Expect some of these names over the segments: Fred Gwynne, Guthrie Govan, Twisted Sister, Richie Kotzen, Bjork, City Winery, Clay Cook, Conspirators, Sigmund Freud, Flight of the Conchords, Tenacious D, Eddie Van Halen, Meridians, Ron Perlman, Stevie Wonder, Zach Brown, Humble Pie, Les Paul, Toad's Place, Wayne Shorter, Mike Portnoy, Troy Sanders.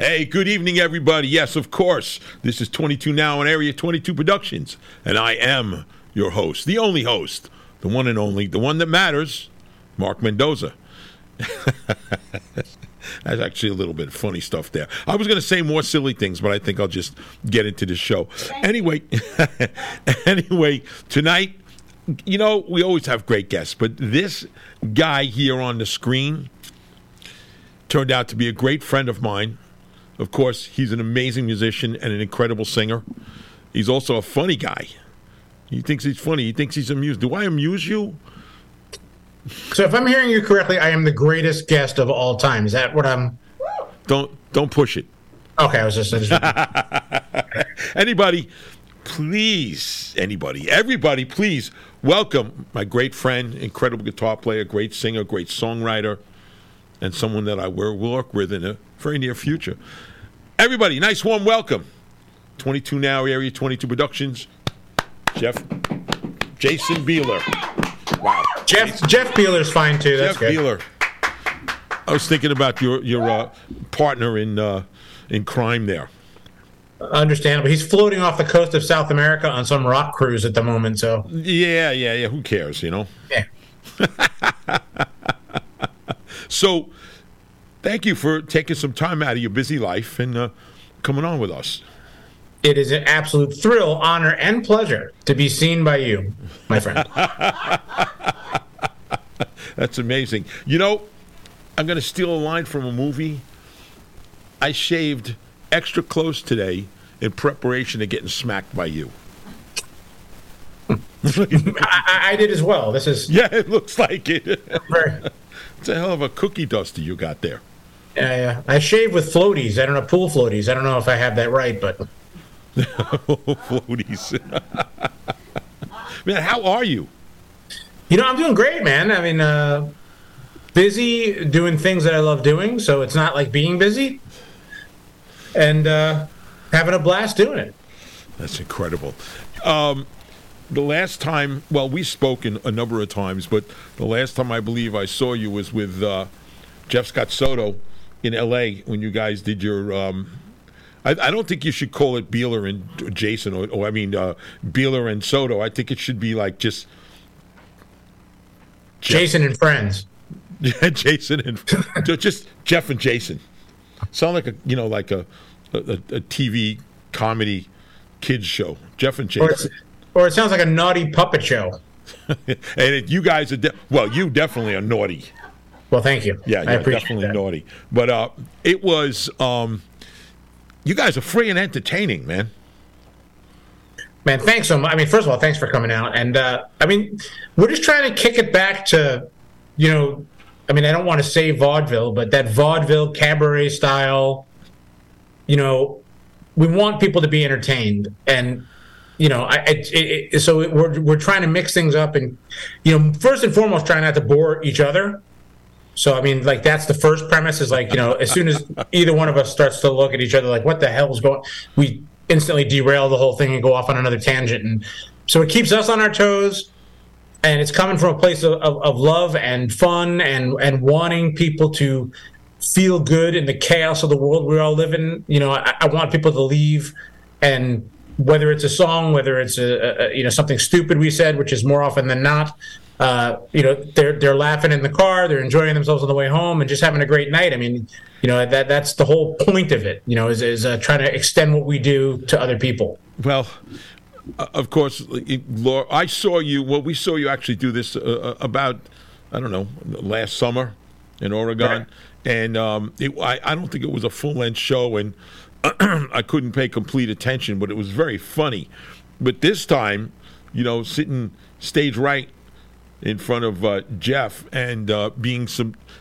Hey, good evening, everybody. Yes, of course. This is 22 Now on Area 22 Productions, and I am your host, the only host, the one and only, the one that matters, Mark Mendoza. That's actually a little bit of funny stuff there. I was going to say more silly things, but I think I'll just get into this show. Anyway, tonight, you know, we always have great guests, but this guy here on the screen turned out to be a great friend of mine. Of course, he's an amazing musician and an incredible singer. He's also a funny guy. He thinks he's funny. He thinks he's amused. Do I amuse you? So if I'm hearing you correctly, I am the greatest guest of all time. Is that what I'm... Don't push it. Okay, I was just... Everybody, please welcome my great friend, incredible guitar player, great singer, great songwriter, and someone that I will work with in a very near future. Everybody, nice warm welcome. 22 Now, Area 22 Productions, Jason Bieler. Wow. Jeff Bieler's fine, too. That's Jeff good. Bieler. I was thinking about your partner in crime there. Understandable. He's floating off the coast of South America on some rock cruise at the moment, so... Yeah. Who cares, you know? Yeah. So, thank you for taking some time out of your busy life and coming on with us. It is an absolute thrill, honor, and pleasure to be seen by you, my friend. That's amazing. You know, I'm going to steal a line from a movie. I shaved extra close today in preparation of getting smacked by you. I did as well. This is... Yeah, it looks like it. It's a hell of a cookie duster you got there. Yeah. I shave with floaties. I don't know, pool floaties. I don't know if I have that right, but... Floaties. Man, how are you? You know, I'm doing great, man. I mean, busy doing things that I love doing, so it's not like being busy. And having a blast doing it. That's incredible. The last time, well, we've spoken a number of times, but the last time I believe I saw you was with Jeff Scott Soto in L.A. when you guys did your... I don't think you should call it Bieler and Jason, or Bieler and Soto. I think it should be like just... Jason and friends. Yeah, Jason and... just Jeff and Jason. Sound like a TV comedy kids show. Jeff and Jason. Or it sounds like a naughty puppet show. And you guys are... you definitely are naughty. Well, thank you. Yeah, I appreciate definitely that. Naughty. But it was... You guys are free and entertaining, man. Man, thanks so much. I mean, first of all, thanks for coming out. And, I mean, we're just trying to kick it back to, you know, I mean, I don't want to say vaudeville, but that vaudeville cabaret style, you know, we want people to be entertained. And, you know, we're trying to mix things up and, you know, first and foremost, trying not to bore each other. So, I mean, like, that's the first premise is, like, you know, as soon as either one of us starts to look at each other, like, what the hell is going on? We instantly derail the whole thing and go off on another tangent. And so it keeps us on our toes, and it's coming from a place of love and fun and wanting people to feel good in the chaos of the world we all live in. You know, I want people to leave, and whether it's a song, whether it's, something stupid we said, which is more often than not, they're laughing in the car, they're enjoying themselves on the way home, and just having a great night. I mean, you know, that's the whole point of it. You know, is trying to extend what we do to other people. Well, of course, Laura, we saw you actually do this about, I don't know, last summer in Oregon, right. And I don't think it was a full length show, and I couldn't pay complete attention, but it was very funny. But this time, you know, sitting stage right in front of Jeff and being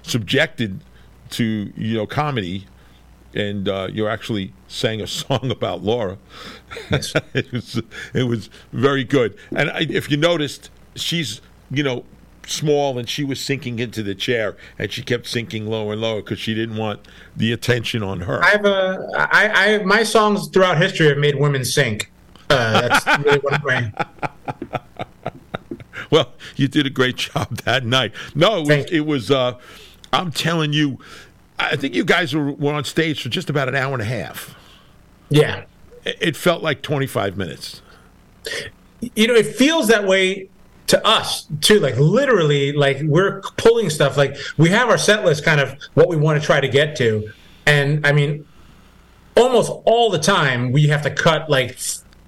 subjected to, you know, comedy, and you actually sang a song about Laura. Yes. It was very good. And if you noticed, she's, you know, small, and she was sinking into the chair, and she kept sinking lower and lower because she didn't want the attention on her. My songs throughout history have made women sink. That's really what I'm saying. Well, you did a great job that night. No, it was I'm telling you, I think you guys were on stage for just about an hour and a half. Yeah. It felt like 25 minutes. You know, it feels that way to us, too. Like, literally, like, we're pulling stuff. Like, we have our set list, kind of what we want to try to get to. And, I mean, almost all the time we have to cut, like,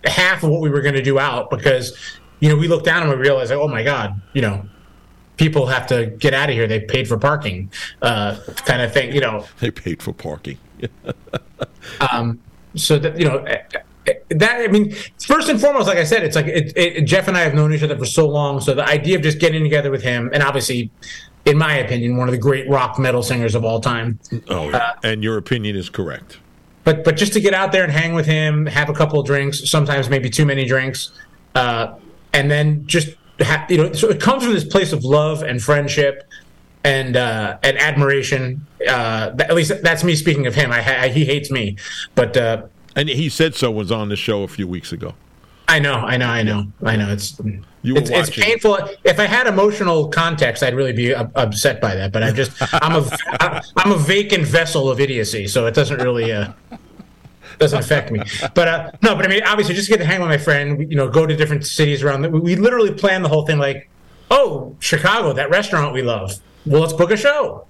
half of what we were going to do out because, you know, we look down and we realize, like, oh, my God, you know, people have to get out of here. They paid for parking, kind of thing, you know. They paid for parking. So that, you know, that, I mean, first and foremost, like I said, it's like Jeff and I have known each other for so long. So the idea of just getting together with him, and obviously, in my opinion, one of the great rock metal singers of all time. Oh, yeah. And your opinion is correct. But just to get out there and hang with him, have a couple of drinks, sometimes maybe too many drinks, and then just you know, so it comes from this place of love and friendship. And admiration. At least that's me speaking of him. He hates me, but and he said so. Was on the show a few weeks ago. I know. It's painful. If I had emotional context, I'd really be upset by that. But I'm a vacant vessel of idiocy, so it doesn't really doesn't affect me. But no, but I mean, obviously, just get to hang with my friend. You know, go to different cities around. We literally planned the whole thing like, oh, Chicago, that restaurant we love. Well, let's book a show.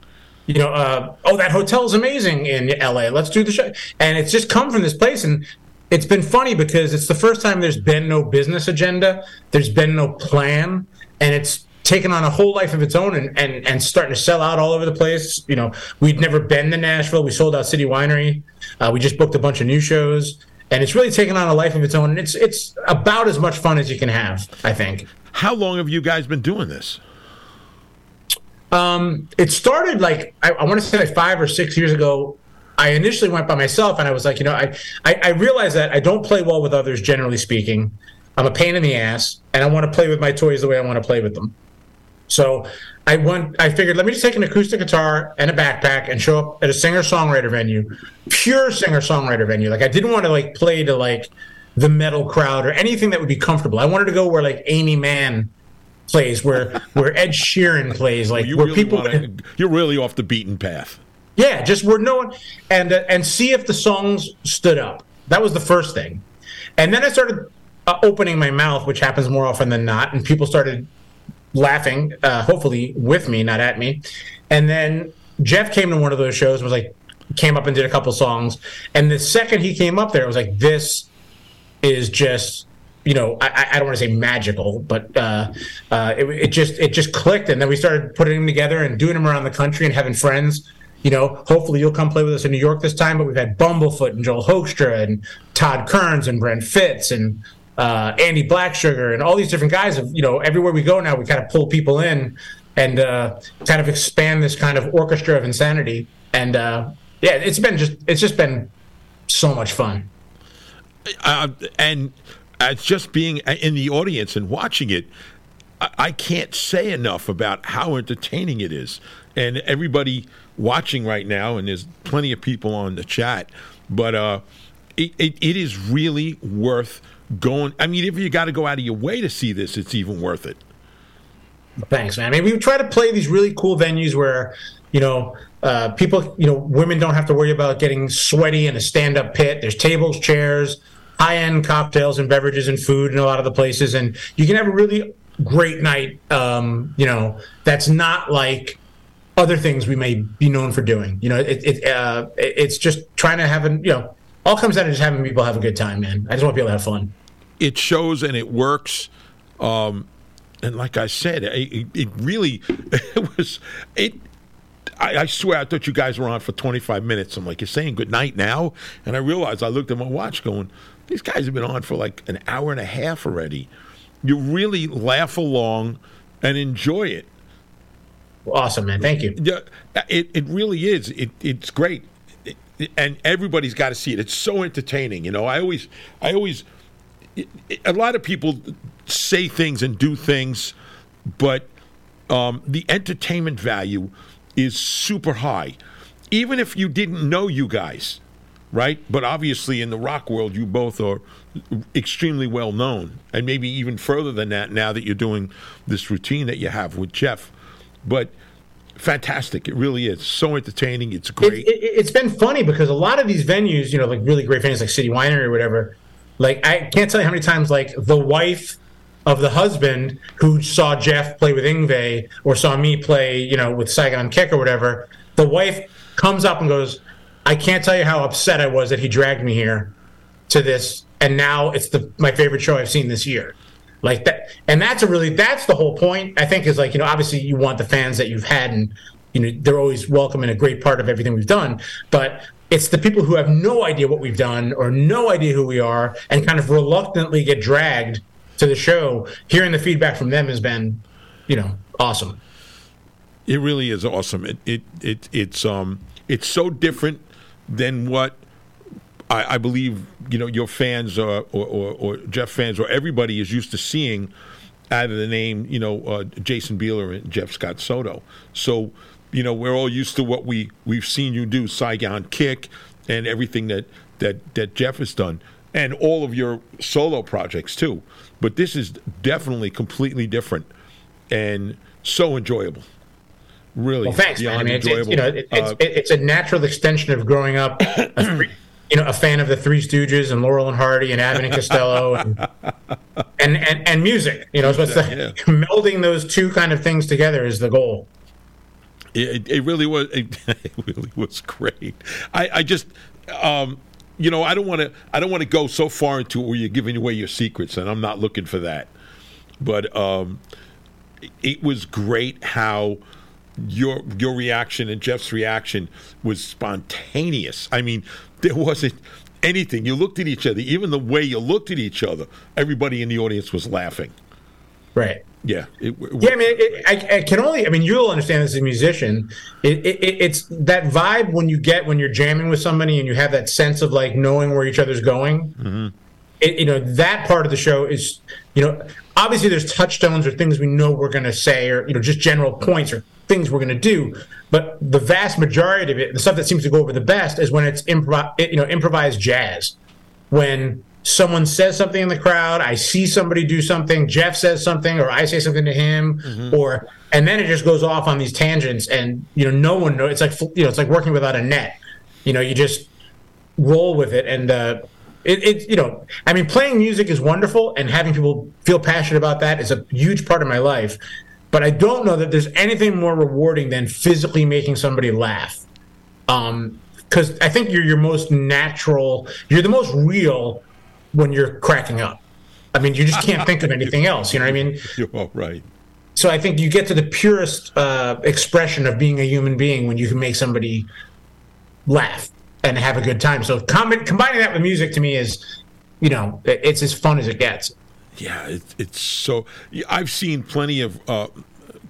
You know, oh, that hotel's amazing in LA. Let's do the show. And it's just come from this place. And it's been funny because it's the first time there's been no business agenda. There's been no plan. And it's taken on a whole life of its own and starting to sell out all over the place. You know, we'd never been to Nashville. We sold out City Winery. We just booked a bunch of new shows. And it's really taken on a life of its own. And it's about as much fun as you can have, I think. How long have you guys been doing this? It started like, I want to say like 5 or 6 years ago. I initially went by myself and I was like, you know, I realized that I don't play well with others, generally speaking. I'm a pain in the ass and I want to play with my toys the way I want to play with them. So I figured, let me just take an acoustic guitar and a backpack and show up at a singer-songwriter venue, pure singer-songwriter venue. Like I didn't want to like play to like the metal crowd or anything that would be comfortable. I wanted to go where like Amy Mann plays, where Ed Sheeran plays, like where really people you're really off the beaten path. Yeah, just where no one and see if the songs stood up. That was the first thing, and then I started opening my mouth, which happens more often than not, and people started laughing, hopefully with me, not at me. And then Jeff came to one of those shows and was like, came up and did a couple songs, and the second he came up there, it was like, this is just. You know, I don't want to say magical, but it just clicked, and then we started putting them together and doing them around the country and having friends. You know, hopefully you'll come play with us in New York this time. But we've had Bumblefoot and Joel Hoekstra and Todd Kerns and Brent Fitz and Andy Black, Sugar, and all these different guys. You know, everywhere we go now, we kind of pull people in and kind of expand this kind of orchestra of insanity. And yeah, it's just been so much fun. Just being in the audience and watching it, I can't say enough about how entertaining it is. And everybody watching right now, and there's plenty of people on the chat, but it is really worth going. I mean, if you got to go out of your way to see this, it's even worth it. Thanks, man. I mean, we try to play these really cool venues where, you know, people, you know, women don't have to worry about getting sweaty in a stand-up pit. There's tables, chairs, high-end cocktails and beverages and food in a lot of the places, and you can have a really great night, you know, that's not like other things we may be known for doing. You know, it's just trying to have you know, all comes down to just having people have a good time, man. I just want people to have fun. It shows and it works, and like I said, it really was. I swear, I thought you guys were on for 25 minutes. I'm like, you're saying goodnight now? And I realized, I looked at my watch going, these guys have been on for like an hour and a half already. You really laugh along and enjoy it. Awesome, man. Thank you. It really is. It's great. And everybody's got to see it. It's so entertaining. You know, I always, a lot of people say things and do things, but the entertainment value is super high, even if you didn't know you guys, right? But obviously in the rock world, you both are extremely well known, and maybe even further than that now that you're doing this routine that you have with Jeff. But fantastic. It really is. So entertaining. It's great. It's been funny because a lot of these venues, you know, like really great venues like City Winery or whatever, like I can't tell you how many times like the wife of the husband who saw Jeff play with Yngwie or saw me play, you know, with Saigon Kick or whatever, the wife comes up and goes, I can't tell you how upset I was that he dragged me here to this, and now it's my favorite show I've seen this year. Like that, and that's the whole point, I think, is like, you know, obviously you want the fans that you've had, and you know they're always welcome and a great part of everything we've done, but it's the people who have no idea what we've done or no idea who we are and kind of reluctantly get dragged to the show. Hearing the feedback from them has been, you know, awesome. It really is awesome. It's so different than what I believe, you know, your fans or Jeff fans or everybody is used to seeing out of the name, you know, Jason Bieler and Jeff Scott Soto. So, you know, we're all used to what we've seen you do, Saigon Kick and everything that Jeff has done, and all of your solo projects too. But this is definitely completely different and so enjoyable. Really, well, thanks, man. I mean, it's a natural extension of growing up a fan of the Three Stooges and Laurel and Hardy and Abbott and Costello and music. You know, so it's melding those two kind of things together is the goal. It really was great. I just I don't want to go so far into it where you're giving away your secrets, and I'm not looking for that. But it was great how your reaction and Jeff's reaction was spontaneous. I mean, there wasn't anything. You looked at each other. Even the way you looked at each other, everybody in the audience was laughing. Right. Yeah. I mean, I can only, I mean, you'll understand this as a musician. It's that vibe when you're jamming with somebody and you have that sense of like knowing where each other's going. Mm-hmm. That part of the show is, you know, obviously there's touchstones or things we know we're going to say or, you know, just general points or things we're going to do, but the vast majority of it, the stuff that seems to go over the best, is when it's improvised jazz. When someone says something in the crowd, I see somebody do something, Jeff says something, or I say something to him, mm-hmm. And then it just goes off on these tangents, and you know, no one knows. It's like, you know, it's like working without a net. You know, you just roll with it, and you know, I mean, playing music is wonderful, and having people feel passionate about that is a huge part of my life. But I don't know that there's anything more rewarding than physically making somebody laugh. Because I think you're most natural, you're the most real when you're cracking up. I mean, you just can't think of anything else, you know what I mean? You're all right. So I think you get to the purest expression of being a human being when you can make somebody laugh and have a good time. So combining that with music, to me, is, you know, it's as fun as it gets. Yeah, it's so. I've seen plenty of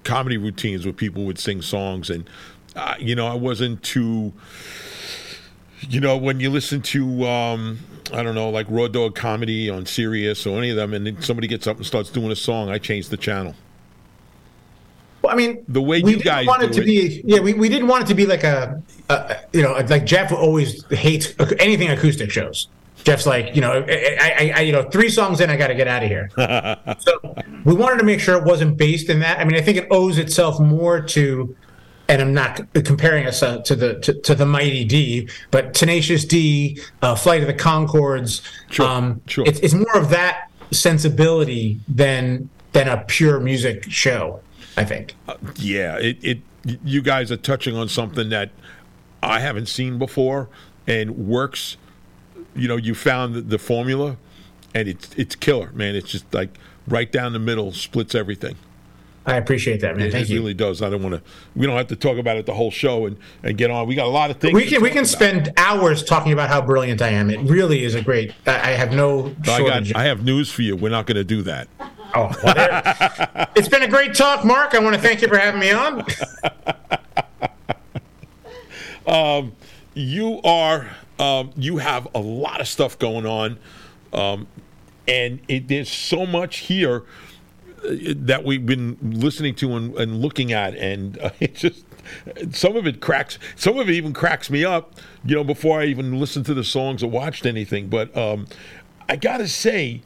comedy routines where people would sing songs, and you know, I wasn't too. You know, when you listen to I don't know, like Raw Dog Comedy on Sirius or any of them, and then somebody gets up and starts doing a song, I change the channel. Well, I mean, the way you guys want it to be, yeah, we didn't want it to be like you know, like Jeff always hates anything acoustic shows. Jeff's like, you know, I you know, three songs in, I got to get out of here. So we wanted to make sure it wasn't based in that. I mean, I think it owes itself more to, and I'm not comparing us to the Mighty D, but Tenacious D, Flight of the Conchords. Sure, sure. It's more of that sensibility than a pure music show, I think. Yeah, you guys are touching on something that I haven't seen before and works. You know, you found the formula, and it's killer, man. It's just like right down the middle, splits everything. I appreciate that, man. Thank you. It really does. I don't want to. We don't have to talk about it the whole show and get on. We got a lot of things. We can spend hours talking about how brilliant I am. It really is a great. I have no shortage. I have news for you. We're not going to do that. Oh, well, it's been a great talk, Mark. I want to thank you for having me on. You are. You have a lot of stuff going on, and there's so much here that we've been listening to and looking at, and it just some of it cracks, some of it even cracks me up, you know, before I even listened to the songs or watched anything. But I gotta say,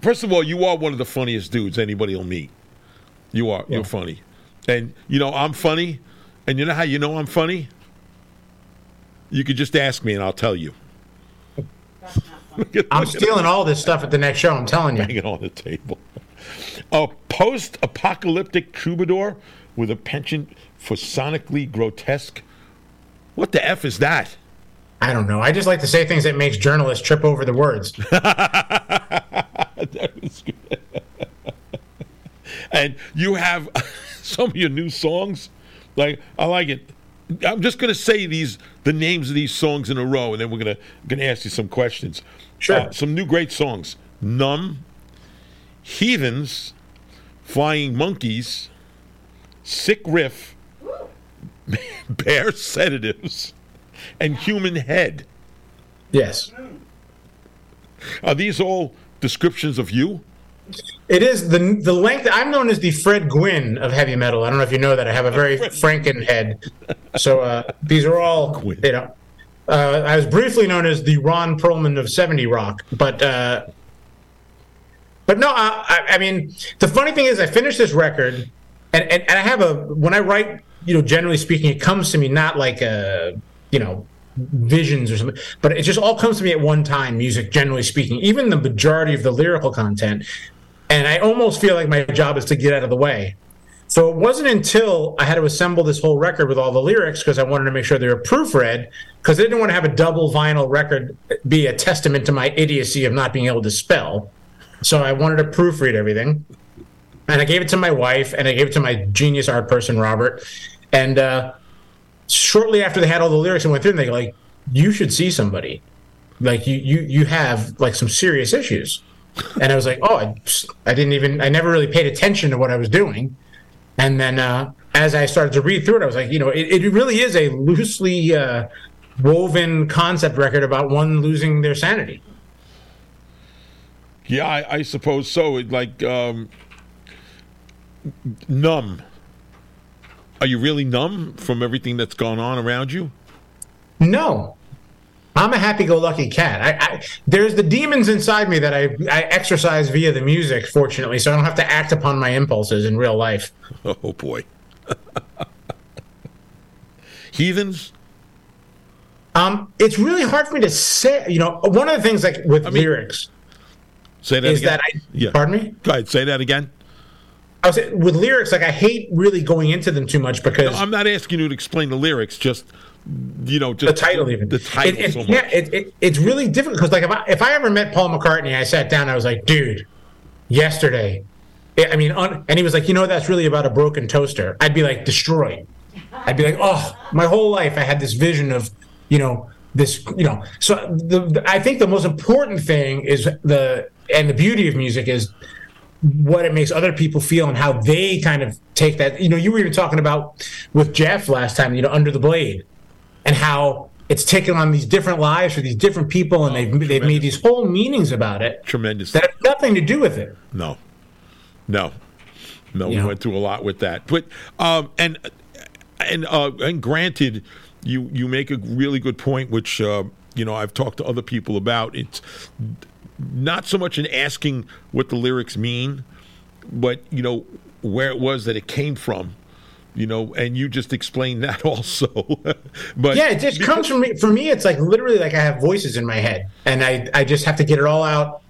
first of all, you are one of the funniest dudes anybody will meet. You are, yeah. You're funny. And, you know, I'm funny. And you know how you know I'm funny? You could just ask me and I'll tell you. I'm stealing all this stuff at the next show, I'm telling you. Hang it on the table. A post-apocalyptic troubadour with a penchant for sonically grotesque. What the F is that? I don't know. I just like to say things that makes journalists trip over the words. That was good. And you have some of your new songs. Like, I like it. I'm just going to say the names of these songs in a row, and then we're going to ask you some questions. Sure. Some new great songs. Numb, Heathens, Flying Monkeys, Sick Riff, Bear Sedatives, and Human Head. Yes. Are these all descriptions of you? It is the length. I'm known as the Fred Gwynne of heavy metal. I don't know if you know that. I have a very Franken head. So these are all, you know. I was briefly known as the Ron Perlman of 70 Rock, but no. I mean, the funny thing is, I finished this record, and I have when I write, you know, generally speaking, it comes to me not like a, you know, visions or something, but it just all comes to me at one time. Music, generally speaking, even the majority of the lyrical content. And I almost feel like my job is to get out of the way. So it wasn't until I had to assemble this whole record with all the lyrics, because I wanted to make sure they were proofread, because I didn't want to have a double vinyl record be a testament to my idiocy of not being able to spell. So I wanted to proofread everything. And I gave it to my wife, and I gave it to my genius art person, Robert. And shortly after they had all the lyrics and went through them, they go, like, you should see somebody. Like, you have, like, some serious issues. And I was like, oh, I never really paid attention to what I was doing. And then as I started to read through it, I was like, you know, it really is a loosely woven concept record about one losing their sanity. Yeah, I suppose so. It, like, numb. Are you really numb from everything that's gone on around you? No. I'm a happy-go-lucky cat. There's the demons inside me that I exercise via the music, fortunately, so I don't have to act upon my impulses in real life. Oh, boy. Heathens? It's really hard for me to say. You know, one of the things, like, with lyrics... Say that is again. Yeah. Pardon me? Go ahead, say that again. I was saying, with lyrics, like, I hate really going into them too much because... No, I'm not asking you to explain the lyrics, just... You know, just the title, even the title. So much. Yeah, it's really different because, like, if I ever met Paul McCartney, I sat down, I was like, dude, yesterday, I mean, and he was like, you know, that's really about a broken toaster. I'd be like, destroyed. I'd be like, oh, my whole life I had this vision of, you know, this, you know. So I think the most important thing is the beauty of music is what it makes other people feel and how they kind of take that. You know, you were even talking about with Jeff last time, you know, Under the Blade. And how it's taken on these different lives for these different people, and they've made these whole meanings about it. Tremendous. That have nothing to do with it. No. We went through a lot with that, but and granted, you make a really good point, which you know, I've talked to other people about. It's not so much in asking what the lyrics mean, but you know where it was that it came from. You know, and you just explained that also. But yeah, it just comes from me. For me, it's like literally like I have voices in my head, and I just have to get it all out.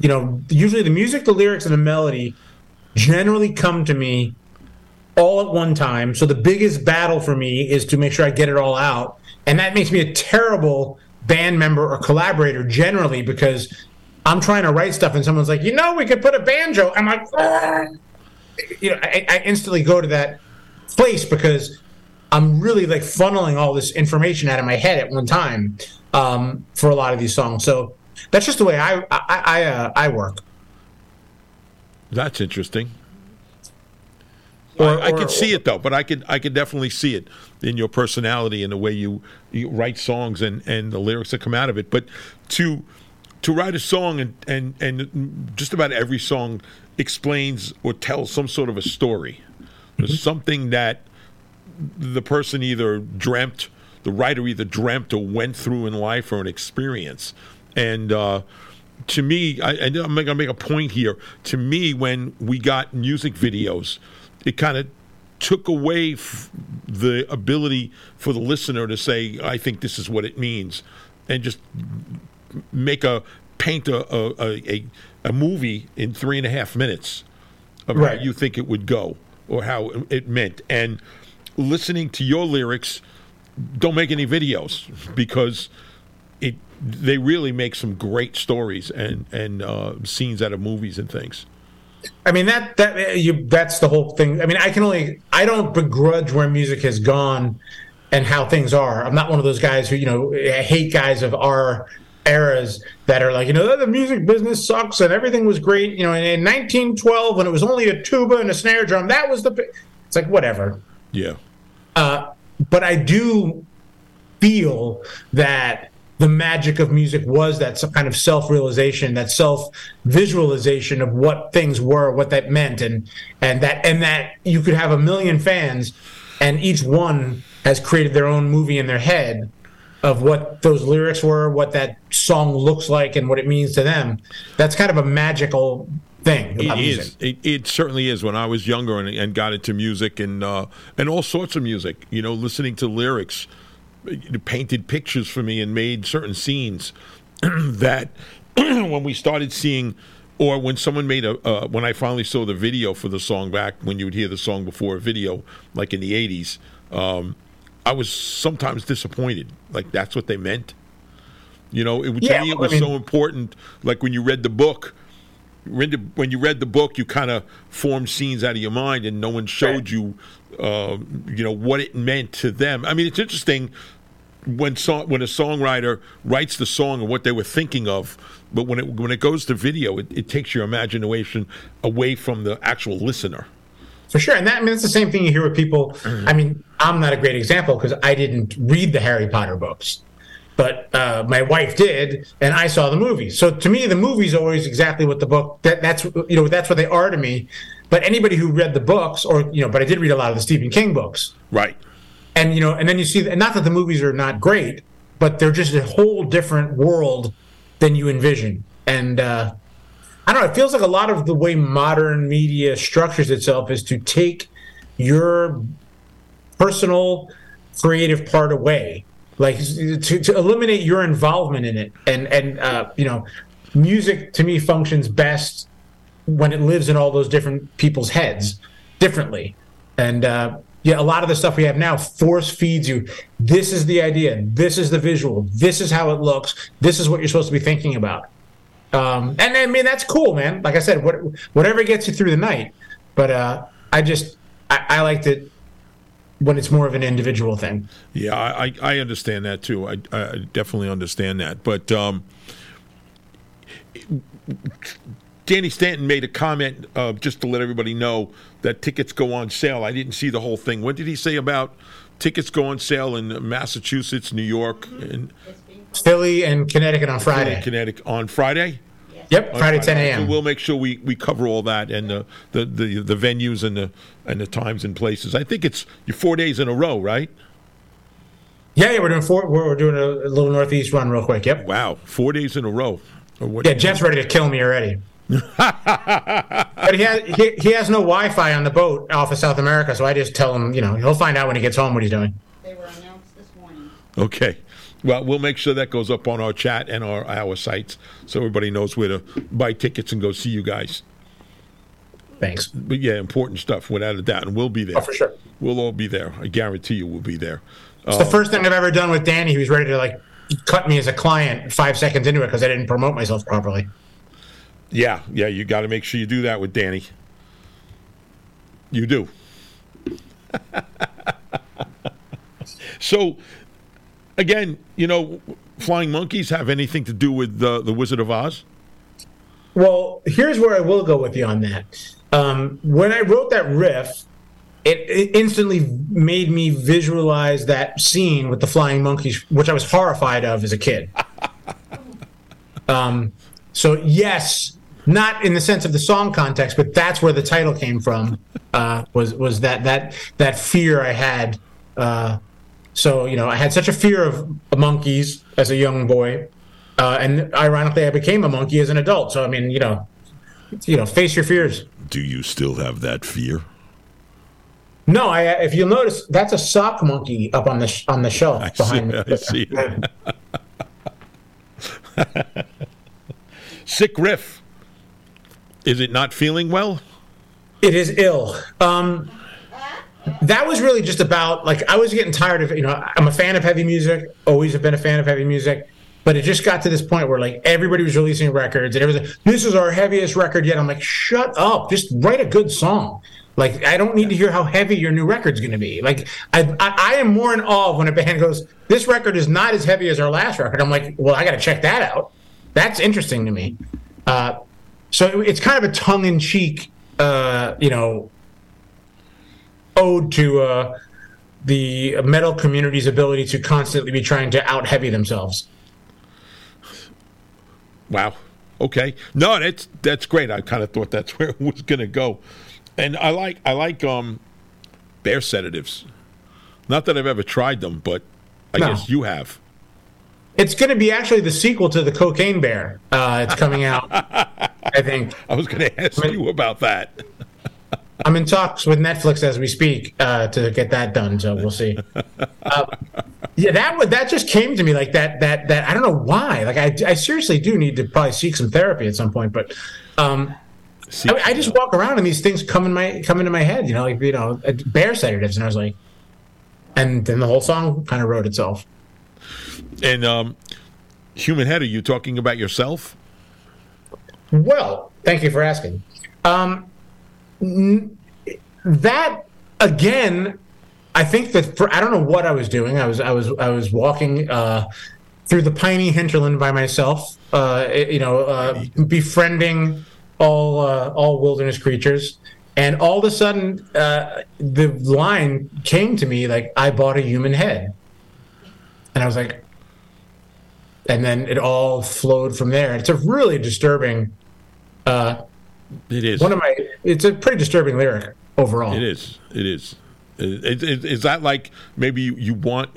You know, usually the music, the lyrics, and the melody generally come to me all at one time. So the biggest battle for me is to make sure I get it all out, and that makes me a terrible band member or collaborator generally because I'm trying to write stuff, and someone's like, you know, we could put a banjo. I'm like, ah. You know, I instantly go to that place because I'm really like funneling all this information out of my head at one time for a lot of these songs. So that's just the way I work. That's interesting. I could see it though, but I could definitely see it in your personality and the way you write songs and the lyrics that come out of it. But to write a song and just about every song explains or tells some sort of a story. Something that the person the writer either dreamt or went through in life or an experience. And to me, and I'm going to make a point here. To me, when we got music videos, it kind of took away the ability for the listener to say, I think this is what it means, and just make a paint a movie in 3.5 minutes of how you think it would go or how it meant. And listening to your lyrics, don't make any videos, because they really make some great stories and scenes out of movies and things. I mean, that's the whole thing. I mean, I don't begrudge where music has gone and how things are. I'm not one of those guys who, I hate guys of our eras that are like, the music business sucks and everything was great. In 1912, when it was only a tuba and a snare drum, that was it's like, whatever. Yeah. But I do feel that the magic of music was that some kind of self-realization, that self-visualization of what things were, what that meant, and that you could have 1 million fans, and each one has created their own movie in their head of what those lyrics were, what that song looks like, and what it means to them. That's kind of a magical thing about music. It certainly is. When I was younger and got into music and all sorts of music, listening to lyrics, painted pictures for me and made certain scenes that when we started seeing, or when someone made when I finally saw the video for the song, back when you would hear the song before a video, like in the 80s, I was sometimes disappointed. Like, that's what they meant? It would tell you it was so important. Like when you read the book, you kind of formed scenes out of your mind, and no one showed you, what it meant to them. I mean, it's interesting when a songwriter writes the song and what they were thinking of, but when it goes to video, it takes your imagination away from the actual listener. For sure, and it's the same thing you hear with people. Mm-hmm. I mean, I'm not a great example because I didn't read the Harry Potter books. But my wife did, and I saw the movie. So to me, the movie's always exactly what the book. That's what they are to me. But anybody who read the books, but I did read a lot of the Stephen King books, right? And and then you see, and not that the movies are not great, but they're just a whole different world than you envision. And I don't know. It feels like a lot of the way modern media structures itself is to take your personal creative part away. Like, to eliminate your involvement in it, and music to me functions best when it lives in all those different people's heads differently. And a lot of the stuff we have now force feeds you. This is the idea. This is the visual. This is how it looks. This is what you're supposed to be thinking about. And I mean, that's cool, man. Like I said, whatever gets you through the night. But I like to. When it's more of an individual thing. Yeah, I understand that, too. I definitely understand that. But Danny Stanton made a comment, just to let everybody know, that tickets go on sale. I didn't see the whole thing. What did he say about tickets go on sale in Massachusetts, New York, and Philly and Connecticut on Friday? On Friday? Yep, Friday, 10 a.m. So we'll make sure we cover all that, and the venues and the times and places. I think it's 4 days in a row, right? Yeah, we're doing four. We're doing a little Northeast run real quick. Yep. Wow, 4 days in a row. Jeff's ready to kill me already. But he has no Wi-Fi on the boat off of South America, so I just tell him, he'll find out when he gets home what he's doing. They were announced this morning. Okay. Well, we'll make sure that goes up on our chat and our sites, so everybody knows where to buy tickets and go see you guys. Thanks. But yeah, important stuff, without a doubt, and we'll be there. Oh, for sure. We'll all be there. I guarantee you we'll be there. It's the first thing I've ever done with Danny, who's ready to, like, cut me as a client 5 seconds into it because I didn't promote myself properly. Yeah, you got to make sure you do that with Danny. You do. So... Again, Flying Monkeys have anything to do with the Wizard of Oz? Well, here's where I will go with you on that. When I wrote that riff, it instantly made me visualize that scene with the Flying Monkeys, which I was horrified of as a kid. So, yes, not in the sense of the song context, but that's where the title came from, was that fear I had. So, I had such a fear of monkeys as a young boy, and ironically, I became a monkey as an adult. So, I mean, face your fears. Do you still have that fear? No, if you'll notice, that's a sock monkey up on the shelf behind me. I see. Sick riff. Is it not feeling well? It is ill. That was really just about, like, I was getting tired of, I'm a fan of heavy music, always have been a fan of heavy music, but it just got to this point where, like, everybody was releasing records and everything. This is our heaviest record yet. I'm like, shut up. Just write a good song. Like, I don't need to hear how heavy your new record's going to be. Like, I am more in awe of when a band goes, this record is not as heavy as our last record. I'm like, well, I got to check that out. That's interesting to me. So it's kind of a tongue-in-cheek, ode to the metal community's ability to constantly be trying to out-heavy themselves. Wow. Okay. No, that's great. I kind of thought that's where it was going to go. And I like bear sedatives. Not that I've ever tried them, but I guess you have. It's going to be actually the sequel to the Cocaine Bear. It's coming out, I think. I was going to ask you about that. I'm in talks with Netflix as we speak to get that done, so we'll see. That just came to me like that. I don't know why. Like I seriously do need to probably seek some therapy at some point, but I just walk around and these things come into my head, bear sedatives, and I was like, and then the whole song kind of wrote itself. And Human Head, are you talking about yourself? Well, thank you for asking. That again, I think that I don't know what I was doing. I was walking through the piney hinterland by myself, befriending all wilderness creatures, and all of a sudden the line came to me like, I bought a human head, and I was like, and then it all flowed from there. It's a really disturbing. It is it's a pretty disturbing lyric overall. It is. Is that like maybe you want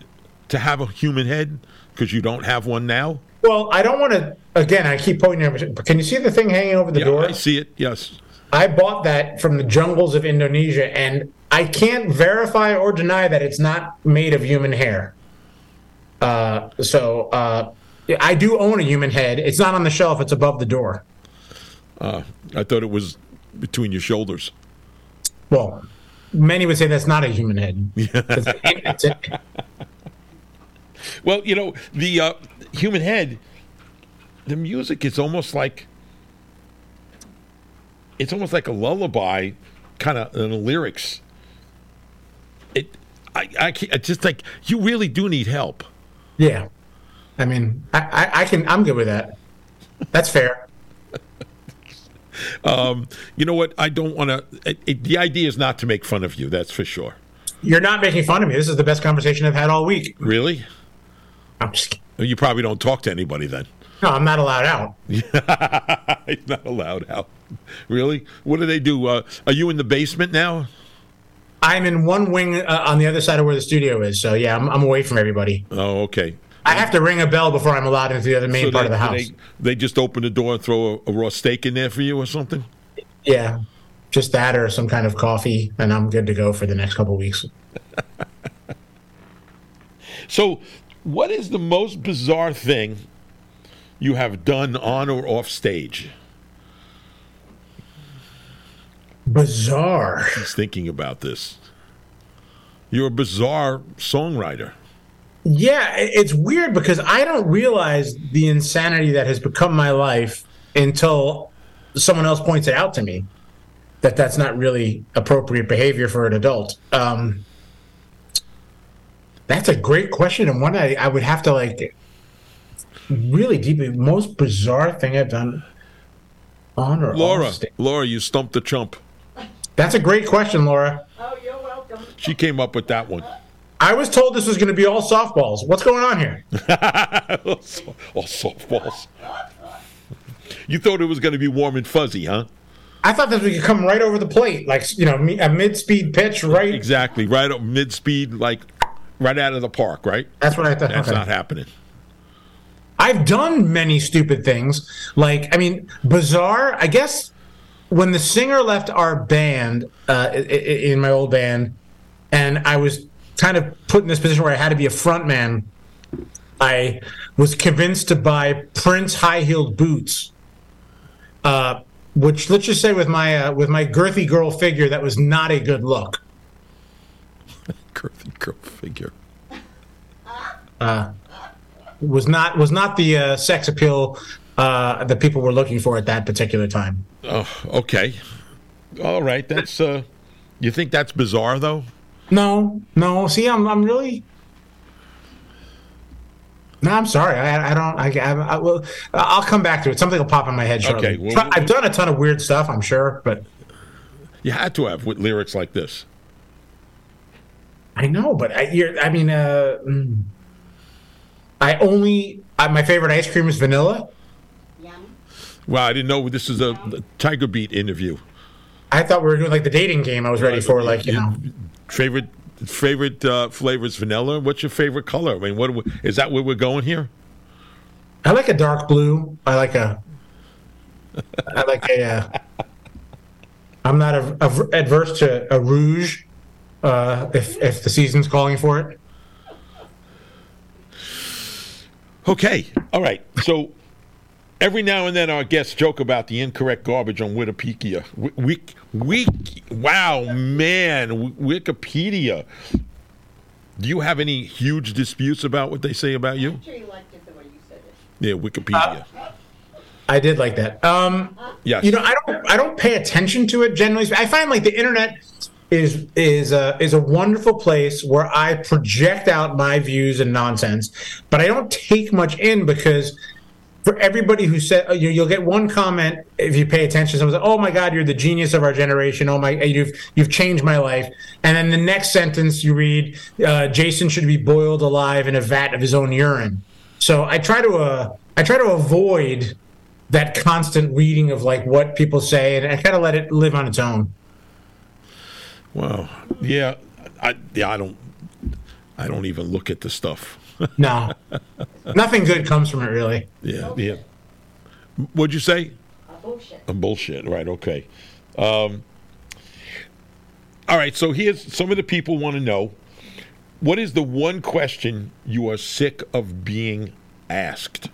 to have a human head because you don't have one now? Well, I don't want to. Again, I keep pointing at. But can you see the thing hanging over the door? I see it. Yes. I bought that from the jungles of Indonesia, and I can't verify or deny that it's not made of human hair. So I do own a human head. It's not on the shelf. It's above the door. I thought it was between your shoulders. Well, many would say that's not a human head. That's it. Well, the human head, the music is almost like a lullaby, kind of in the lyrics. I just like, you really do need help. Yeah, I mean, I'm good with that. That's fair. You know what? I don't want to. The idea is not to make fun of you. That's for sure. You're not making fun of me. This is the best conversation I've had all week. Really? I'm just kidding. You probably don't talk to anybody then. No, I'm not allowed out. He's not allowed out. Really? What do they do? Are you in the basement now? I'm in one wing on the other side of where the studio is. So yeah, I'm away from everybody. Oh, okay. I have to ring a bell before I'm allowed into the other main part of the house. They just open the door and throw a raw steak in there for you or something? Yeah, just that or some kind of coffee, and I'm good to go for the next couple of weeks. So what is the most bizarre thing you have done on or off stage? Bizarre. He's thinking about this. You're a bizarre songwriter. Yeah, it's weird because I don't realize the insanity that has become my life until someone else points it out to me that that's not really appropriate behavior for an adult. That's a great question, and one I would have to like really deeply. Most bizarre thing I've done on or off stage. Laura, you stumped the chump. That's a great question, Laura. Oh, you're welcome. She came up with that one. I was told this was going to be all softballs. What's going on here? All softballs. You thought it was going to be warm and fuzzy, huh? I thought that we could come right over the plate, like, a mid-speed pitch, right? Exactly, right up mid-speed, like right out of the park, right? That's what I thought. That's not happening. I've done many stupid things. Like, I mean, bizarre, I guess when the singer left our band, in my old band, and I was kind of put in this position where I had to be a front man. I was convinced to buy Prince high-heeled boots, which, let's just say, with my girthy girl figure, that was not a good look. Girthy girl figure was not the sex appeal that people were looking for at that particular time. Oh, okay, all right. That's you think that's bizarre though? No. See, I'm really. No, I'm sorry. I don't. I'll come back to it. Something will pop in my head shortly. Okay, well, I've done a ton of weird stuff, I'm sure, but you had to have with lyrics like this. I know, but my favorite ice cream is vanilla. Yum. Wow, I didn't know this is a Tiger Beat interview. I thought we were doing like the dating game. I was ready for Favorite flavors, vanilla. What's your favorite color? I mean, what is that? Where we're going here? I like a dark blue. I'm not adverse to a rouge, if the season's calling for it. Okay, all right. So every now and then our guests joke about the incorrect garbage on Wikipedia. Wikipedia. Do you have any huge disputes about what they say about you? I'm sure you liked it the way you said it. Yeah, Wikipedia. I did like that. Yes. You know, I don't pay attention to it generally. I find like the internet is a wonderful place where I project out my views and nonsense, but I don't take much in because. For everybody who said, you'll get one comment if you pay attention. Someone's like, "Oh my God, you're the genius of our generation. Oh my, you've changed my life." And then the next sentence you read, Jason should be boiled alive in a vat of his own urine. So I try to avoid that constant reading of like what people say, and I kind of let it live on its own. Wow. Yeah. I don't even look at the stuff. No, nothing good comes from it, really. Yeah, bullshit. Yeah. What'd you say? A bullshit. Right. Okay. All right. So here's some of the people want to know: what is the one question you are sick of being asked?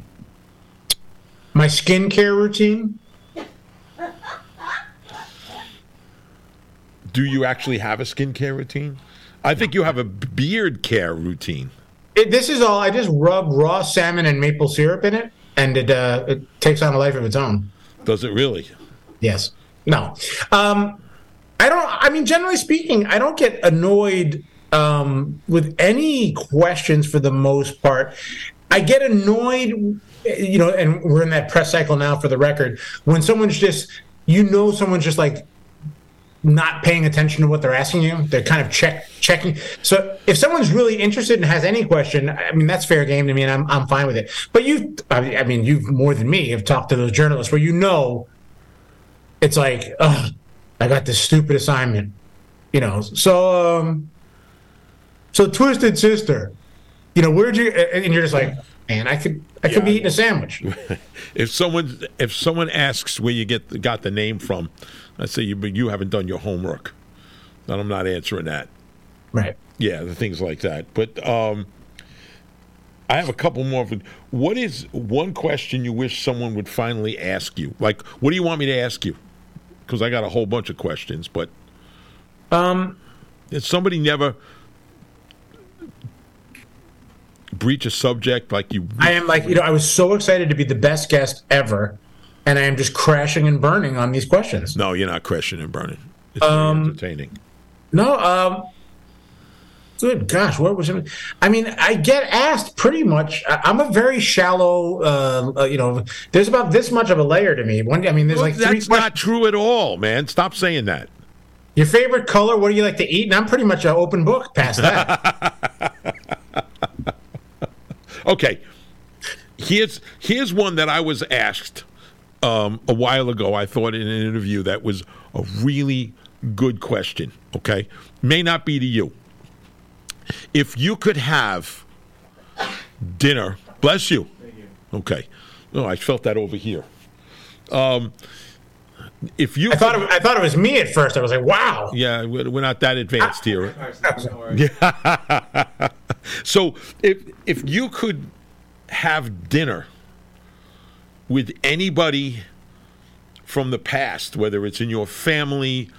My skincare routine. Do you actually have a skincare routine? I think you have a beard care routine. This is all. I just rub raw salmon and maple syrup in it, and it takes on a life of its own. Does it really? Yes. No. I don't. I mean, generally speaking, I don't get annoyed with any questions for the most part. I get annoyed, you know, and we're in that press cycle now for the record, when someone's just, you know, someone's just like, not paying attention to what they're asking you. They're kind of checking. So if someone's really interested and has any question, I mean, that's fair game to me, and I'm fine with it. But you've more than me have talked to those journalists where, you know, it's like, ugh, I got this stupid assignment, you know. So, so Twisted Sister, you know, where'd you? And you're just like, man, I could be eating a sandwich. If someone asks where you got the name from, I say you haven't done your homework. And I'm not answering that. Right. Yeah, the things like that. But I have a couple more. What is one question you wish someone would finally ask you? Like, what do you want me to ask you? Because I got a whole bunch of questions, but if somebody never breach a subject like you. I am like, you know, I was so excited to be the best guest ever, and I am just crashing and burning on these questions. No, you're not crashing and burning. It's very entertaining. No, good gosh, what was it? I mean, I get asked pretty much. I'm a very shallow, you know. There's about this much of a layer to me. One, I mean, there's like three. That's not true at all, man. Stop saying that. Your favorite color? What do you like to eat? And I'm pretty much an open book past that. Okay, here's one that I was asked a while ago, I thought, in an interview that was a really good question, okay? May not be to you. If you could have dinner, bless you. Okay. No, I felt that over here. If you, I thought it was me at first. I was like, "Wow, yeah, we're not that advanced here." Yeah. So, if you could have dinner with anybody from the past, whether it's in your family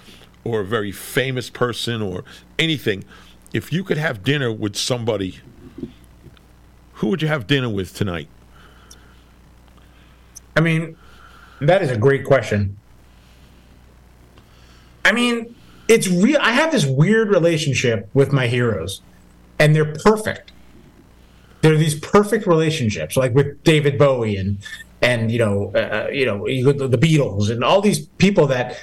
or a very famous person or anything, if you could have dinner with somebody, who would you have dinner with tonight? I mean, that is a great question. I mean, it's real. I have this weird relationship with my heroes, and they're perfect. They're these perfect relationships, like with David Bowie and the Beatles and all these people that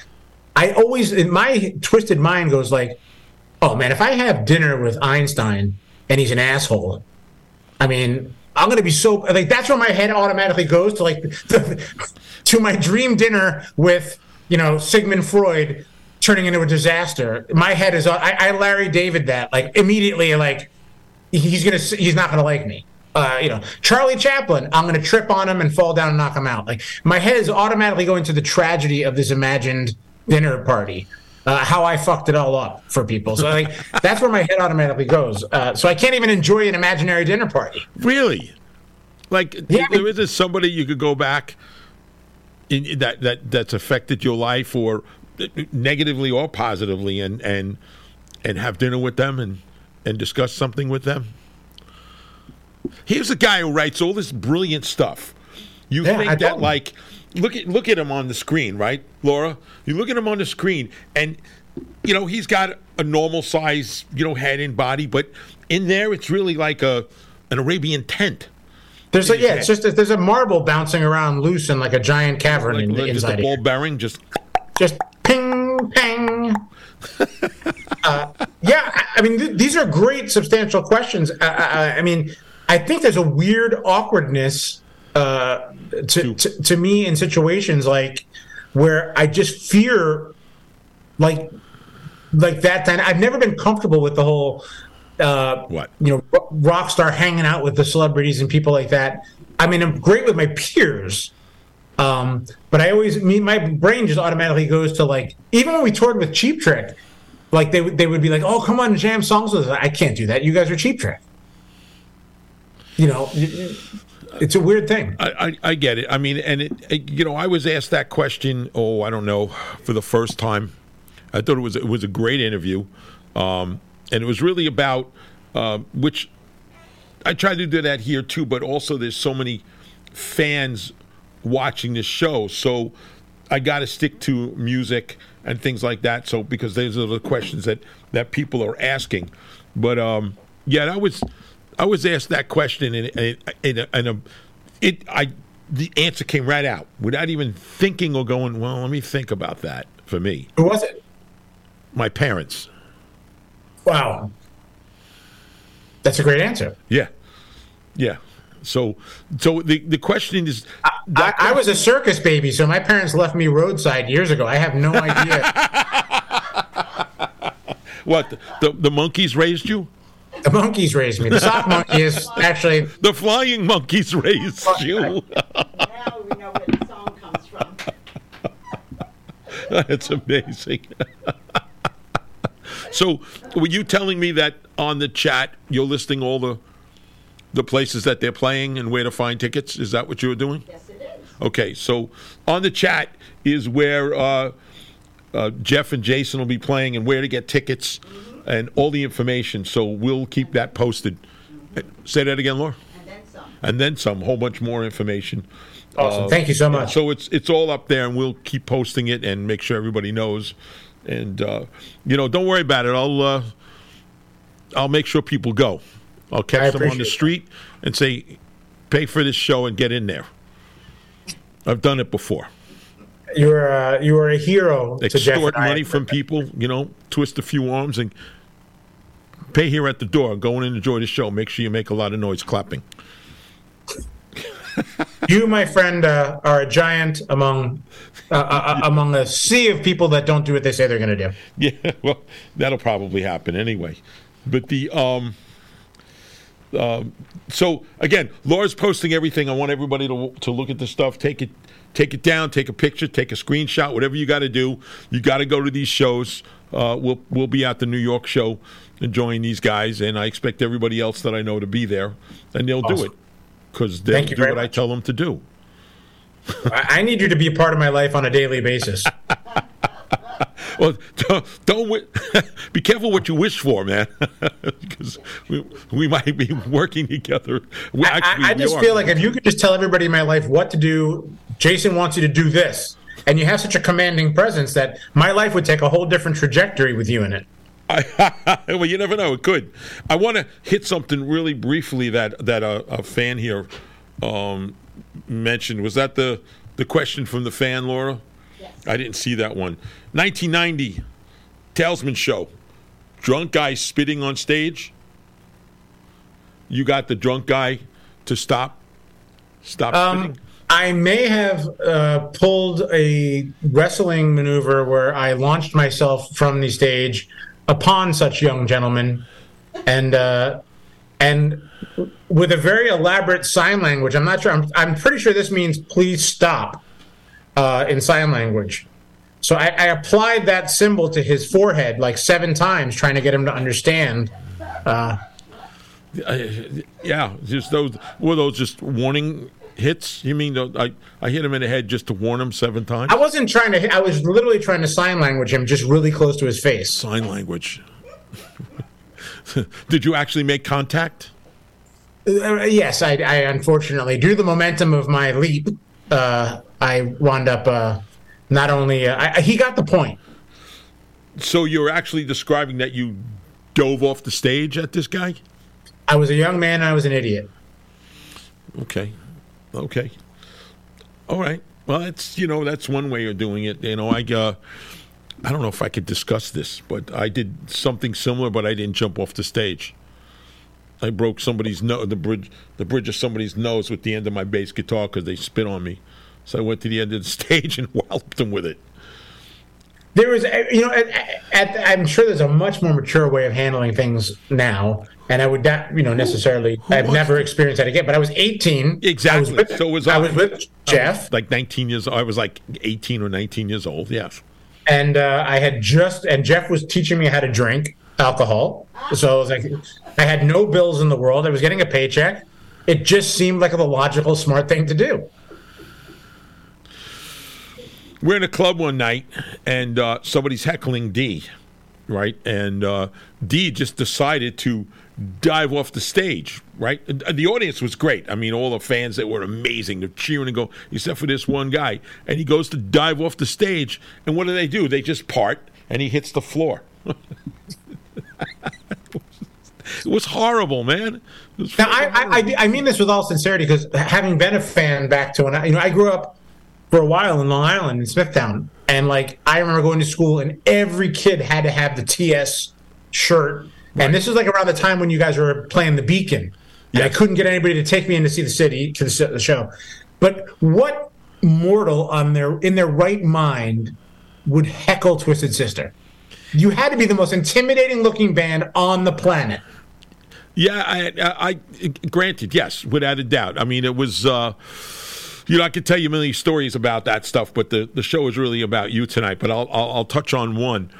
I always, in my twisted mind, goes like, oh man, if I have dinner with Einstein and he's an asshole, I mean, I'm gonna be so like, that's where my head automatically goes to, like to my dream dinner with Sigmund Freud turning into a disaster. My head is, I Larry David that, like, immediately, like, he's not gonna like me. Charlie Chaplin, I'm gonna trip on him and fall down and knock him out. Like, my head is automatically going to the tragedy of this imagined dinner party, how I fucked it all up for people. So like, that's where my head automatically goes. So I can't even enjoy an imaginary dinner party. Really? Like, yeah, there isn't somebody you could go back in that's affected your life, or negatively or positively, and have dinner with them and discuss something with them? Here's a guy who writes all this brilliant stuff. You think that, like, look at him on the screen, right, Laura? You look at him on the screen, and he's got a normal size, head and body, but in there it's really like an Arabian tent. There's like, it's just there's a marble bouncing around loose in like a giant cavern, like, inside. Just a ball bearing, just ping, ping. I mean, these are great, substantial questions. I mean, I think there's a weird awkwardness to me in situations like where I just fear, like that. Then I've never been comfortable with the whole rock star hanging out with the celebrities and people like that. I mean, I'm great with my peers. But I always, my brain just automatically goes to, like, even when we toured with Cheap Trick, like they would be like, "Oh, come on, jam songs with us." I can't do that. You guys are Cheap Trick. It's a weird thing. I get it. I mean, and I was asked that question. Oh, I don't know, for the first time. I thought it was a great interview, and it was really about which I try to do that here too. But also, there's so many fans watching this show, so I got to stick to music and things like that. So, because those are the questions that people are asking. But I was asked that question, and the answer came right out without even thinking or going, well, let me think about that. For me, who was it? My parents. Wow, that's a great answer. Yeah. So the question is, I was a circus baby, so my parents left me roadside years ago. I have no idea. What, the monkeys raised you? The monkeys raised me. The sock monkey is actually... The flying monkeys raised you. Now we know where the song comes from. That's amazing. So, were you telling me that on the chat you're listing all the places that they're playing and where to find tickets? Is that what you were doing? Yes, it is. Okay, so on the chat is where Jeff and Jason will be playing and where to get tickets, mm-hmm. and all the information. So we'll keep that posted. Mm-hmm. Say that again, Laura? And then some. Whole bunch more information. Awesome. Thank you so much. So it's all up there, and we'll keep posting it and make sure everybody knows. And, don't worry about it. I'll make sure people go. I'll catch them on the street and say, pay for this show and get in there. I've done it before. You are a hero. Extort money from people, twist a few arms and pay here at the door. Go in and enjoy the show. Make sure you make a lot of noise clapping. You, my friend, are a giant among a sea of people that don't do what they say they're going to do. Yeah, well, that'll probably happen anyway. But the... So again, Laura's posting everything. I want everybody to look at this stuff. Take it down. Take a picture. Take a screenshot. Whatever you got to do. You got to go to these shows. We'll be at the New York show, enjoying these guys, and I expect everybody else that I know to be there, and they'll do it because they'll do what I tell them to do. I need you to be a part of my life on a daily basis. Well, don't be careful what you wish for, man, because we might be working together. I just feel like if you could just tell everybody in my life what to do, Jason wants you to do this, and you have such a commanding presence that my life would take a whole different trajectory with you in it. Well, you never know. It could. I want to hit something really briefly that a fan here mentioned. Was that the question from the fan, Laura? I didn't see that one. 1990, Talesman Show. Drunk guy spitting on stage. You got the drunk guy to stop spitting? I may have pulled a wrestling maneuver where I launched myself from the stage upon such young gentlemen. And with a very elaborate sign language, I'm not sure. I'm pretty sure this means please stop. In sign language. So I applied that symbol to his forehead like 7 times, trying to get him to understand. Yeah, just those just warning hits? You mean I hit him in the head just to warn him 7 times? I wasn't trying to hit. I was literally trying to sign language him just really close to his face. Sign language. Did you actually make contact? Yes, I unfortunately, due to the momentum of my leap, I wound up not only he got the point. So you're actually describing that you dove off the stage at this guy? I was a young man. I was an idiot. Okay. All right. Well, that's one way of doing it. You know, I don't know if I could discuss this, but I did something similar, but I didn't jump off the stage. I broke somebody's the bridge of somebody's nose with the end of my bass guitar because they spit on me. So I went to the end of the stage and walloped them with it. There was, I'm sure there's a much more mature way of handling things now, and I would not, necessarily. I've never experienced that again. But I was 18. Exactly. I was with Jeff. Was like 19 years. I was like 18 or 19 years old. Yes. And Jeff was teaching me how to drink alcohol. So I was like, I had no bills in the world. I was getting a paycheck. It just seemed like a logical, smart thing to do. We're in a club one night, and somebody's heckling D, right? And D just decided to dive off the stage, right? The audience was great. I mean, all the fans, they were amazing. They're cheering and going, except for this one guy. And he goes to dive off the stage, and what do? They just part, and he hits the floor. It was horrible, man. Now, I mean this with all sincerity, because having been a fan back to I grew up for a while in Long Island, in Smithtown. And, I remember going to school, and every kid had to have the TS shirt. Right. And this was, around the time when you guys were playing the Beacon. Yeah. I couldn't get anybody to take me in to see the city, to the show. But what mortal in their right mind would heckle Twisted Sister? You had to be the most intimidating-looking band on the planet. Yeah, I granted, yes, without a doubt. I mean, it was... I could tell you many stories about that stuff, but the show is really about you tonight. But I'll touch on one.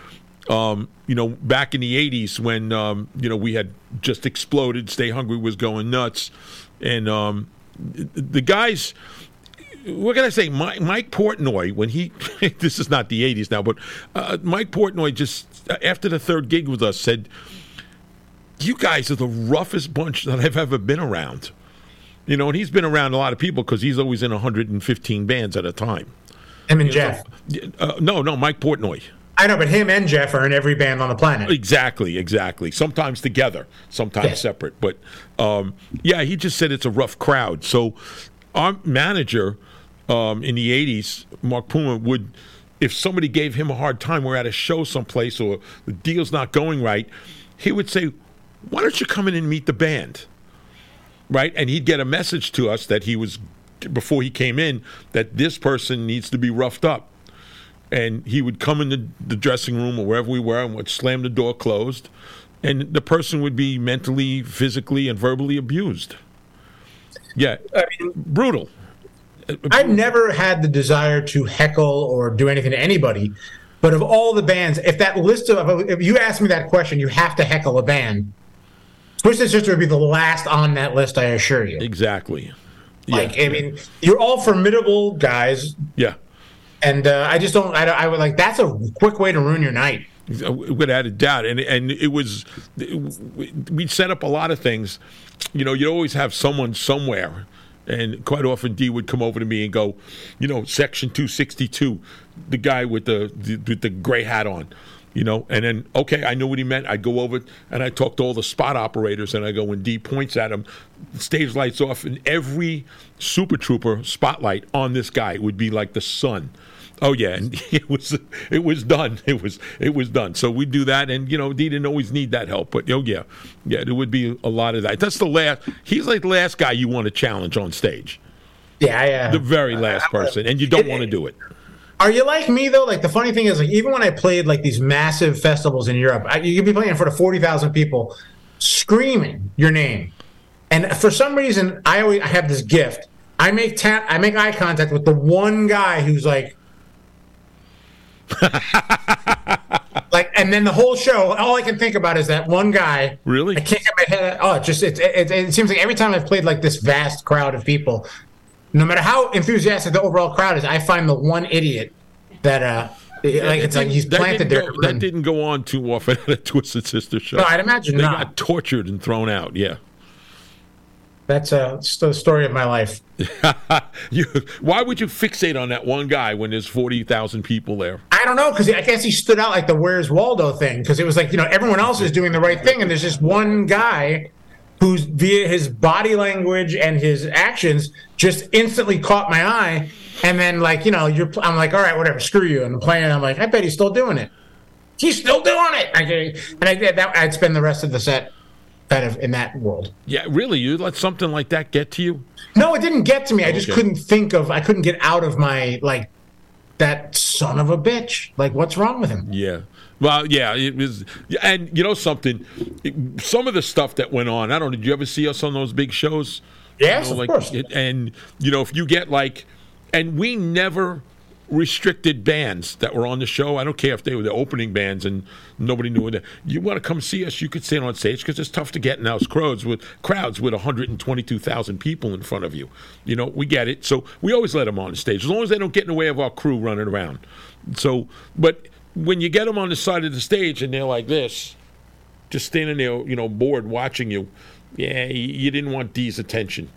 Back in the 80s when, we had just exploded, Stay Hungry was going nuts. And the guys, what can I say? Mike Portnoy, when he, this is not the 80s now, but Mike Portnoy just, after the third gig with us, said, "You guys are the roughest bunch that I've ever been around." And he's been around a lot of people because he's always in 115 bands at a time. Him and Jeff. No, Mike Portnoy. I know, but him and Jeff are in every band on the planet. Exactly. Sometimes together, sometimes separate. But, he just said it's a rough crowd. So our manager in the 80s, Mark Puma, would, if somebody gave him a hard time, we're at a show someplace or the deal's not going right, he would say, "Why don't you come in and meet the band?" Right, and he'd get a message to us that he was, before he came in, that this person needs to be roughed up. And he would come in the dressing room or wherever we were and would slam the door closed. and the person would be mentally, physically, and verbally abused. Yeah, I mean, brutal. I've never had the desire to heckle or do anything to anybody, but of all the bands, if you ask me that question, you have to heckle a band. Twisted Sister would be the last on that list, I assure you. Exactly. Like, yeah. I mean, you're all formidable guys. Yeah. And I just don't. I would like. That's a quick way to ruin your night. Without a doubt, and it was. We'd set up a lot of things. You know, you'd always have someone somewhere, and quite often D would come over to me and go, you know, Section 262, the guy with the gray hat on. You know, and then, okay, I knew what he meant. I'd go over and I talk to all the spot operators, and I go, when D points at him, stage lights off, and every Super Trooper spotlight on this guy would be like the sun. Oh yeah, and it was done. It was done. So we do that, and you know, D didn't always need that help, but oh yeah, there would be a lot of that. That's the last. He's like the last guy you want to challenge on stage. Yeah, yeah. The very last person, and you don't want to do it. Are you like me, though? Like, the funny thing is, like, even when I played, like, these massive festivals in Europe, you could be playing in front of 40,000 people screaming your name. And for some reason, I have this gift. I make eye contact with the one guy who's like... like, and then the whole show, all I can think about is that one guy. Really? I can't get my head... Oh, it seems like every time I've played, like, this vast crowd of people... No matter how enthusiastic the overall crowd is, I find the one idiot that, he's planted there. That didn't go on too often at a Twisted Sister show. No, I'd imagine they not. They got tortured and thrown out, yeah. That's the story of my life. Why would you fixate on that one guy when there's 40,000 people there? I don't know, because I guess he stood out like the Where's Waldo thing, because it was like, you know, everyone else is doing the right thing, and there's this one guy... who's via his body language and his actions just instantly caught my eye, and then like you know, I'm like, all right, whatever, screw you, and I'm playing. And I'm like, I bet he's still doing it. He's still doing it. I'd spend the rest of the set kind of in that world. Yeah, really, you let something like that get to you? No, it didn't get to me. I couldn't get out of my like that son of a bitch. Like, what's wrong with him? Yeah. Well, yeah, it was, and you know something, some of the stuff that went on, I don't know, did you ever see us on those big shows? Yes, you know, like, of course. And, you know, if you get like, and we never restricted bands that were on the show. I don't care if they were the opening bands and nobody knew it. You want to come see us, you could stand on stage because it's tough to get in house crowds with 122,000 people in front of you. You know, we get it. So we always let them on the stage, as long as they don't get in the way of our crew running around. So, but... when you get them on the side of the stage and they're like this, just standing there, you know, bored, watching you, yeah, you didn't want D's attention,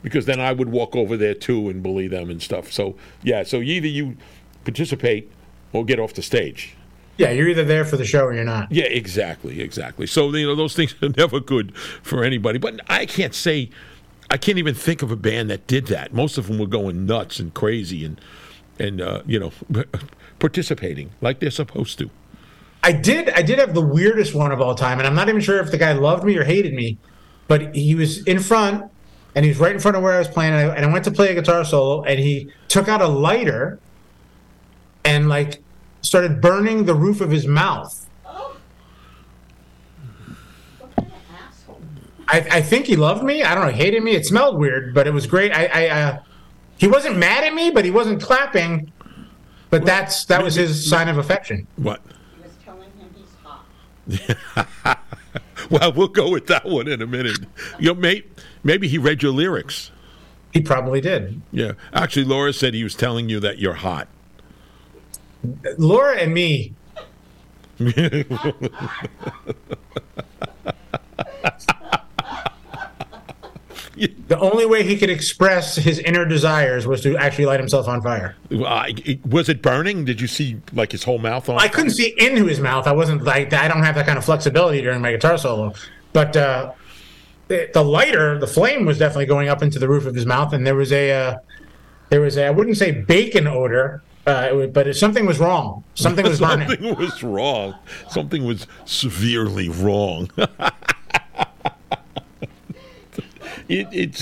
because then I would walk over there too and bully them and stuff. So yeah, so either you participate or get off the stage. Yeah, you're either there for the show or you're not. Yeah, exactly. So you know those things are never good for anybody. But I can't even think of a band that did that. Most of them were going nuts and crazy and you know. Participating like they're supposed to. I did have the weirdest one of all time, and I'm not even sure if the guy loved me or hated me, but he was in front, and he was right in front of where I was playing, and I went to play a guitar solo, and he took out a lighter and, like, started burning the roof of his mouth. Oh. What kind of asshole? I think he loved me. I don't know, hated me. It smelled weird, but it was great. He wasn't mad at me, but he wasn't clapping. But well, that was his sign of affection. What? He was telling him he's hot. Well, we'll go with that one in a minute. You know, maybe he read your lyrics. He probably did. Yeah. Actually, Laura said he was telling you that you're hot. Laura and me. The only way he could express his inner desires was to actually light himself on fire. Was it burning? Did you see like his whole mouth on fire? I couldn't see into his mouth. I wasn't like I don't have that kind of flexibility during my guitar solo. But the lighter, the flame was definitely going up into the roof of his mouth, and there was a I wouldn't say bacon odor, but something was wrong. Something was burning. Something was wrong. Something was severely wrong. It's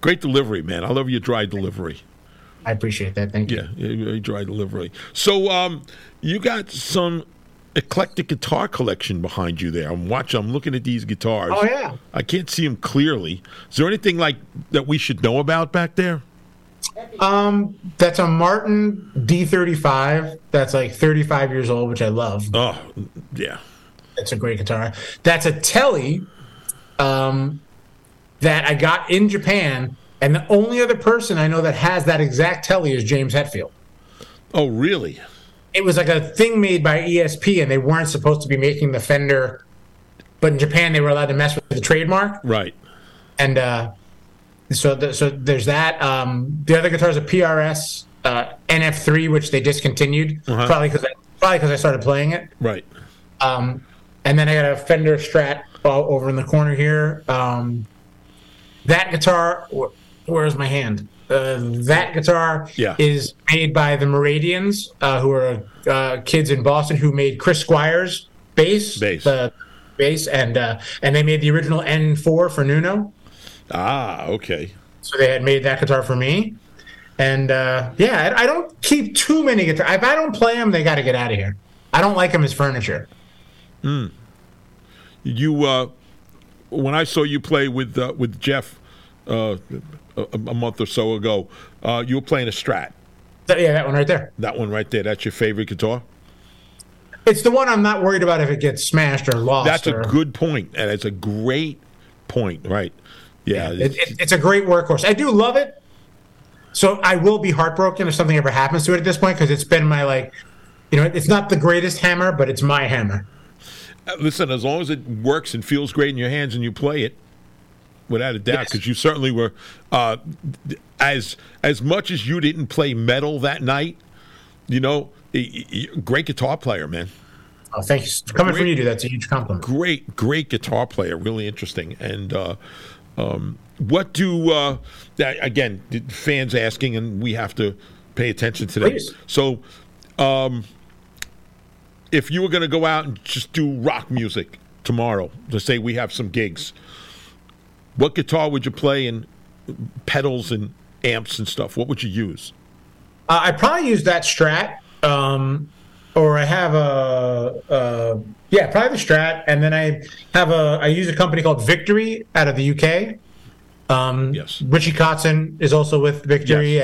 great delivery, man. I love your dry delivery. I appreciate that. Thank you. Yeah, dry delivery. So you got some eclectic guitar collection behind you there. I'm looking at these guitars. Oh, yeah. I can't see them clearly. Is there anything like that we should know about back there? That's a Martin D35. That's like 35 years old, which I love. Oh, yeah. That's a great guitar. That's a Tele that I got in Japan, and the only other person I know that has that exact Tele is James Hetfield. Oh, really? It was like a thing made by ESP, and they weren't supposed to be making the Fender, but in Japan they were allowed to mess with the trademark. Right. And so there's that. The other guitar is a PRS NF3, which they discontinued, probably because I started playing it. Right. And then I got a Fender Strat over in the corner here. That guitar, where's my hand? That guitar is made by the Meridians, who are kids in Boston who made Chris Squire's bass, and they made the original N4 for Nuno. Ah, okay. So they had made that guitar for me, and I don't keep too many guitars. If I don't play them, they got to get out of here. I don't like them as furniture. Mm. You, when I saw you play with Jeff. A month or so ago, you were playing a Strat. Yeah, that one right there. That one right there. That's your favorite guitar? It's the one I'm not worried about if it gets smashed or lost. That's a good point, and it's a great point, right? Yeah. It's a great workhorse. I do love it, so I will be heartbroken if something ever happens to it at this point, because it's been my, it's not the greatest hammer, but it's my hammer. Listen, as long as it works and feels great in your hands and you play it, without a doubt, because you certainly were, as much as you didn't play metal that night, great guitar player, man. Oh, thank you. Coming from you, that's a huge compliment. Great guitar player, really interesting. And what do, again, fans asking, and we have to pay attention to that. So if you were going to go out and just do rock music tomorrow, let's say we have some gigs, what guitar would you play, and pedals and amps and stuff? What would you use? I probably use that Strat, or I have probably the Strat, and then I use a company called Victory out of the UK. Yes, Richie Kotzen is also with Victory,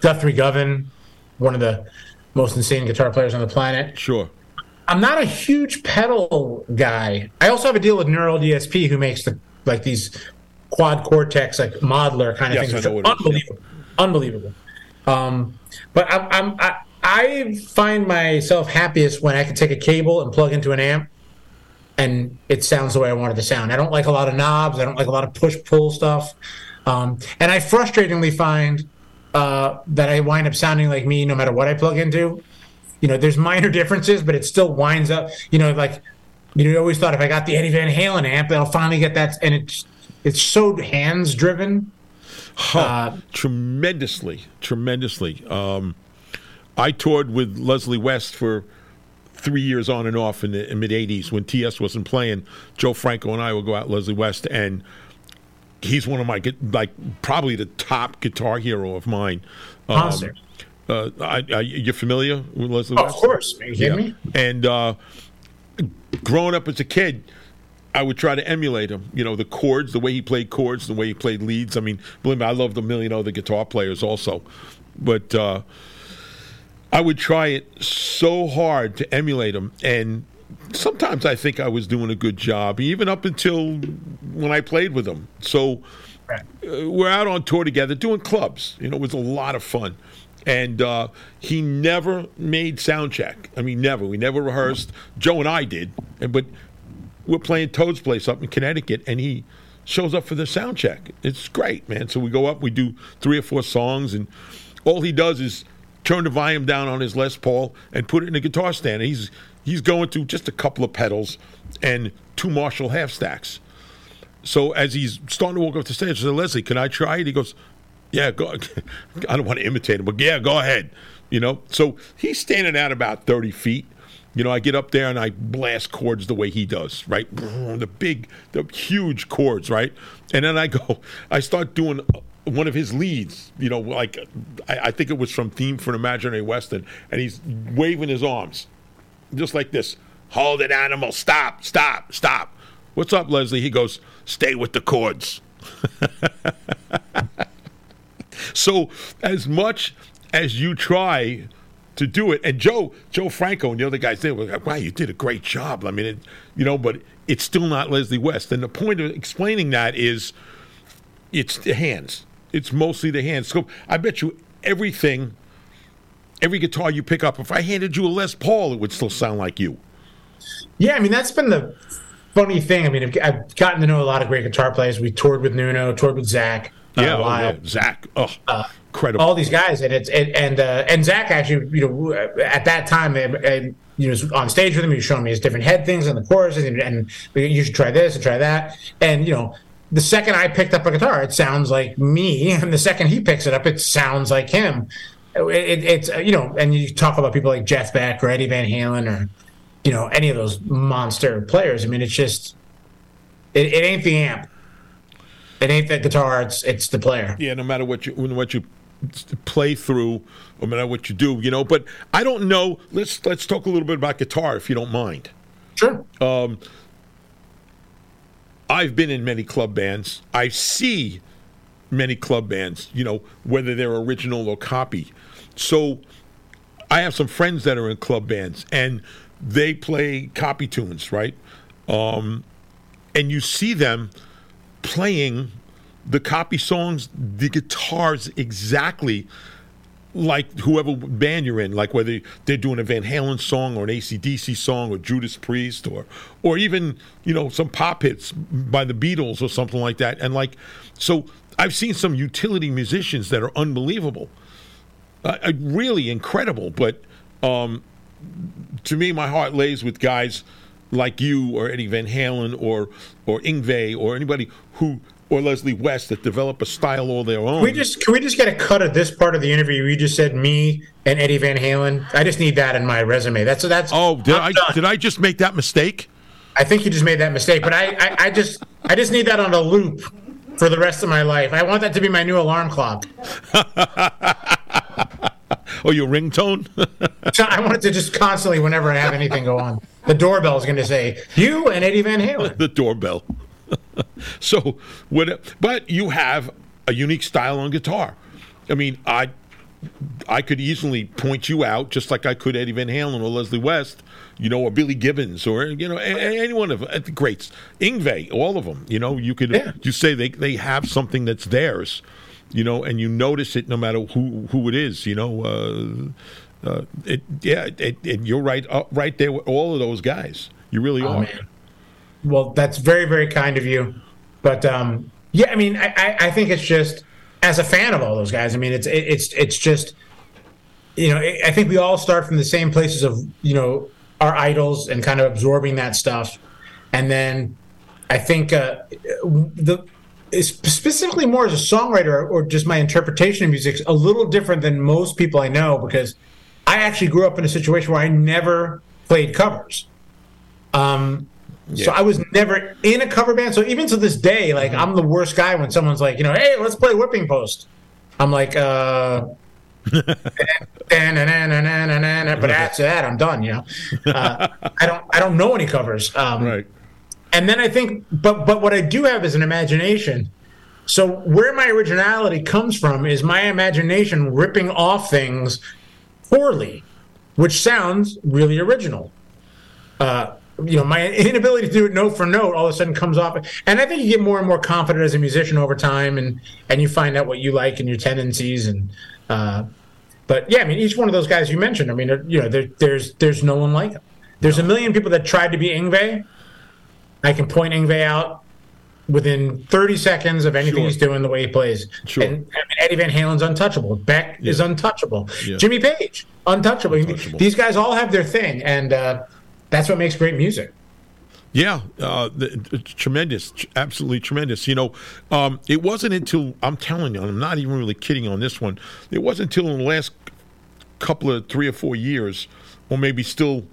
Guthrie Govan, one of the most insane guitar players on the planet. Sure. I'm not a huge pedal guy. I also have a deal with Neural DSP, who makes these quad Cortex, like Modeler kind of things. Unbelievable. But I find myself happiest when I can take a cable and plug into an amp, and it sounds the way I want it to sound. I don't like a lot of knobs. I don't like a lot of push-pull stuff. And I frustratingly find that I wind up sounding like me no matter what I plug into. There's minor differences, but it still winds up, you always thought if I got the Eddie Van Halen amp, I'll finally get that. And it's so hands-driven. Tremendously. I toured with Leslie West for 3 years on and off in the mid-'80s when TS wasn't playing. Joe Franco and I would go out Leslie West, and he's one of my, probably the top guitar hero of mine. Awesome. You're familiar with Leslie West? Of course. Are you kidding me? And... growing up as a kid, I would try to emulate him. The chords, the way he played chords, the way he played leads. I mean, believe me, I loved a million other guitar players also. But I would try it so hard to emulate him. And sometimes I think I was doing a good job, even up until when I played with him. So we're out on tour together doing clubs. It was a lot of fun. And he never made sound check. I mean, never. We never rehearsed. Joe and I did. But we're playing Toad's Place up in Connecticut, and he shows up for the sound check. It's great, man. So we go up, we do 3 or 4 songs, and all he does is turn the volume down on his Les Paul and put it in a guitar stand. And he's going through just a couple of pedals and 2 Marshall half stacks. So as he's starting to walk up the stage, I said, Leslie, can I try it? He goes, yeah, I don't want to imitate him, but yeah, go ahead. So he's standing out about 30 feet. I get up there and I blast chords the way he does, right? The huge chords, right? And then I start doing one of his leads, I think it was from Theme for an Imaginary Western, and he's waving his arms just like this. Hold it, animal. Stop, stop, stop. What's up, Leslie? He goes, stay with the chords. So as much as you try to do it, and Joe Franco and the other guys there were like, wow, you did a great job. I mean, it, you know, but it's still not Leslie West. And the point of explaining that is it's the hands. It's mostly the hands. So I bet you everything, every guitar you pick up, if I handed you a Les Paul, it would still sound like you. Yeah, I mean, that's been the funny thing. I mean, I've gotten to know a lot of great guitar players. We toured with Nuno, toured with Zach. Yeah, live. Yeah, Zach. Oh, incredible. All these guys, and Zach actually, you know, at that time, you know, on stage with him, he was showing me his different head things and the choruses, and you should try this and try that, and you know, the second I picked up a guitar, it sounds like me, and the second he picks it up, it sounds like him. It's you know, and you talk about people like Jeff Beck or Eddie Van Halen or you know any of those monster players. I mean, it's just it ain't the amp. It ain't the guitar, it's the player. Yeah, no matter what you play through, no matter what you do, you know. But I don't know. Let's talk a little bit about guitar, if you don't mind. Sure. I've been in many club bands. I see many club bands, you know, whether they're original or copy. So I have some friends that are in club bands, and they play copy tunes, right? And you see them playing the copy songs, the guitars exactly like whoever band you're in, like whether they're doing a Van Halen song or an AC/DC song or Judas Priest or even, you know, some pop hits by the Beatles or something like that. And like, so I've seen some utility musicians that are unbelievable, really incredible. But to me, my heart lays with guys like you or Eddie Van Halen or Yngwie or anybody who or Leslie West that develop a style all their own. Can we just get a cut of this part of the interview where you just said me and Eddie Van Halen? I just need that in my resume. That's oh, did I just make that mistake? I think you just made that mistake, but I just need that on a loop for the rest of my life. I want that to be my new alarm clock. Oh, your ringtone? So I want it to just constantly, whenever I have anything go on, the doorbell is going to say, you and Eddie Van Halen. The doorbell. So, but you have a unique style on guitar. I mean, I could easily point you out, just like I could Eddie Van Halen or Leslie West, you know, or Billy Gibbons or, you know, any one of the greats. Yngwie, all of them, you know, you could you say they have something that's theirs. You know, and you notice it no matter who it is. You know, you're right there with all of those guys. You really are. Man. Well, that's very, very kind of you. But yeah, I mean, I think it's just as a fan of all those guys. I mean, it's just, you know, I think we all start from the same places of, you know, our idols and kind of absorbing that stuff, and then I think specifically more as a songwriter or just my interpretation of music is a little different than most people I know, because I actually grew up in a situation where I never played covers. So I was never in a cover band. So even to this day, like, I'm the worst guy when someone's like, you know, hey, let's play Whipping Post. I'm like, but after that, I'm done, you know. I don't know any covers. Right. And then I think, but what I do have is an imagination. So where my originality comes from is my imagination ripping off things poorly, which sounds really original. You know, my inability to do it note for note all of a sudden comes off. And I think you get more and more confident as a musician over time, and you find out what you like and your tendencies. And but yeah, I mean, each one of those guys you mentioned, I mean, you know, there's no one like them. There's a million people that tried to be Yngwie. I can point Yngwie out within 30 seconds of anything he's doing, the way he plays. Sure. And I mean, Eddie Van Halen's untouchable. Beck is untouchable. Yeah. Jimmy Page, untouchable. These guys all have their thing, and that's what makes great music. Yeah, it's tremendous, absolutely tremendous. You know, it wasn't until, I'm telling you, I'm not even really kidding on this one, it wasn't until in the last couple of 3 or 4 years, or maybe still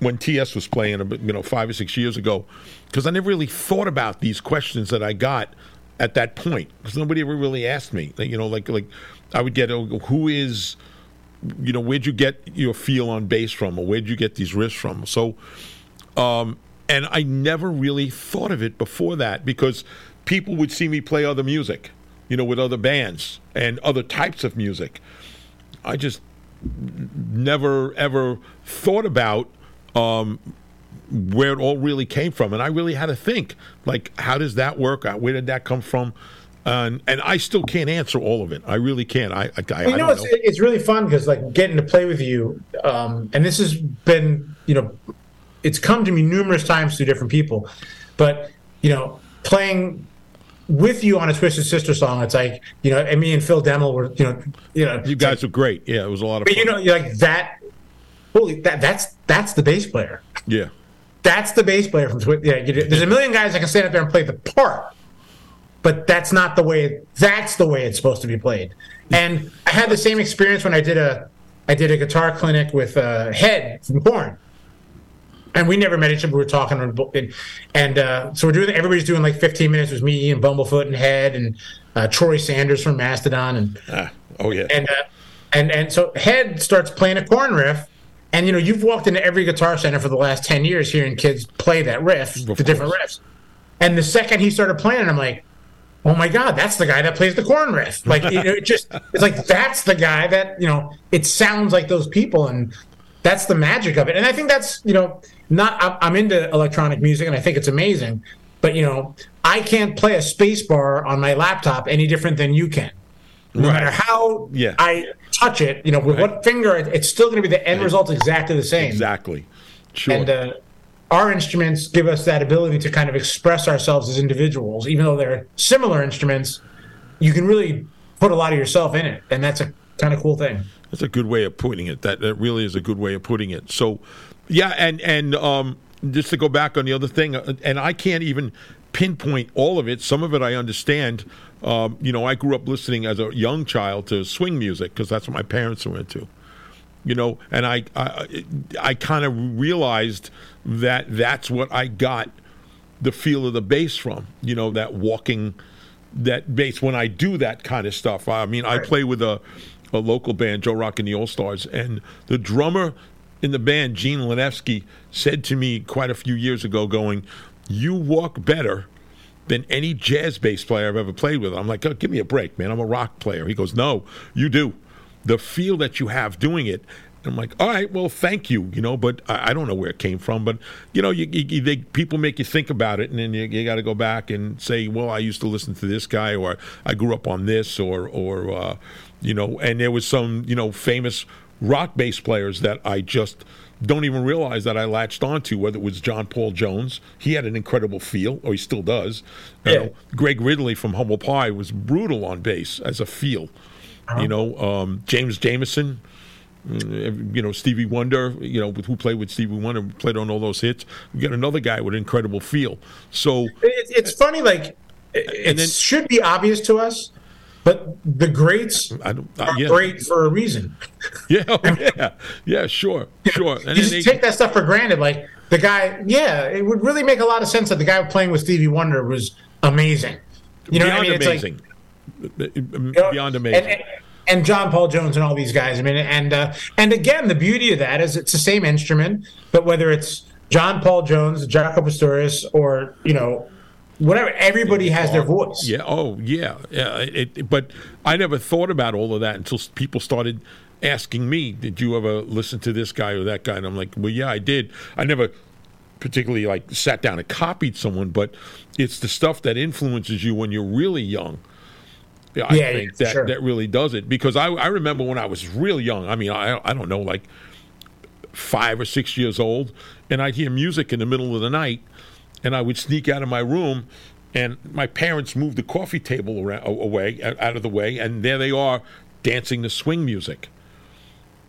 when TS was playing, you know, 5 or 6 years ago, because I never really thought about these questions that I got at that point, because nobody ever really asked me. You know, like I would get, who is you know, where'd you get your feel on bass from, or where'd you get these riffs from? So, and I never really thought of it before that, because people would see me play other music, you know, with other bands and other types of music. I just never, ever thought about where it all really came from. And I really had to think, like, how does that work out? Where did that come from? And I still can't answer all of it. I really can't. I don't know. It's really fun because, like, getting to play with you, and this has been, you know, it's come to me numerous times through different people. But, you know, playing with you on a Twisted Sister song, it's like, you know, and me and Phil Demmel were, you know. You guys were great. Yeah, it was a lot of fun. But, you know, you're like, that's the bass player. Yeah. That's the bass player from Twisted. Yeah, there's a million guys that can stand up there and play the part, but that's the way it's supposed to be played. And I had the same experience when I did a guitar clinic with Head from Korn. And we never met each other. We were talking, and so we're doing. Everybody's doing like 15 minutes. It was me and Bumblefoot and Head and Troy Sanders from Mastodon, and so Head starts playing a Korn riff, and you know you've walked into every guitar center for the last 10 years hearing kids play that riff, the different riffs. And the second he started playing, I'm like, oh my God, that's the guy that plays the Korn riff. Like you know, it's like that's the guy that you know. It sounds like those people, and that's the magic of it. And I think that's you know. I'm into electronic music, and I think it's amazing. But, you know, I can't play a space bar on my laptop any different than you can. No matter how I touch it, you know, with what finger, it's still going to be the end result exactly the same. Exactly. Sure. And our instruments give us that ability to kind of express ourselves as individuals. Even though they're similar instruments, you can really put a lot of yourself in it, and that's a kind of cool thing. That's a good way of putting it. That really is a good way of putting it. So... yeah, and just to go back on the other thing, and I can't even pinpoint all of it. Some of it I understand. You know, I grew up listening as a young child to swing music because that's what my parents were into. You know, and I kind of realized that that's what I got the feel of the bass from. You know, that walking, that bass when I do that kind of stuff. I mean, I play with a local band, Joe Rock and the All Stars, and the drummer in the band, Gene Linefsky, said to me quite a few years ago, going, you walk better than any jazz bass player I've ever played with. I'm like, oh, give me a break, man. I'm a rock player. He goes, no, you do. The feel that you have doing it. And I'm like, all right, well, thank you. You know, but I don't know where it came from. But, you know, people make you think about it, and then you got to go back and say, well, I used to listen to this guy, or I grew up on this, or you know, and there was some, you know, famous rock bass players that I just don't even realize that I latched onto, whether it was John Paul Jones. He had an incredible feel, or he still does. Yeah. You know, Greg Ridley from Humble Pie was brutal on bass as a feel. Uh-huh. You know, James Jamerson, you know, Stevie Wonder, you know, who played with Stevie Wonder, played on all those hits. We got another guy with an incredible feel. So it's funny, like, it should be obvious to us. But the greats are great for a reason. Yeah, sure. And you just take that stuff for granted. Like the guy, it would really make a lot of sense that the guy playing with Stevie Wonder was amazing. You know, beyond what I mean? Amazing. It's like, you know, beyond amazing. And John Paul Jones and all these guys. I mean, and again, the beauty of that is it's the same instrument, but whether it's John Paul Jones, Jaco Pastorius, or you know. Whatever, everybody has their voice. Yeah. Oh, yeah. But I never thought about all of that until people started asking me, "Did you ever listen to this guy or that guy?" And I'm like, "Well, yeah, I did." I never particularly like sat down and copied someone, but it's the stuff that influences you when you're really young. I think that really does it, because I remember when I was real young. I mean, I don't know, like 5 or 6 years old, and I'd hear music in the middle of the night. And I would sneak out of my room, and my parents moved the coffee table out of the way, and there they are dancing to swing music.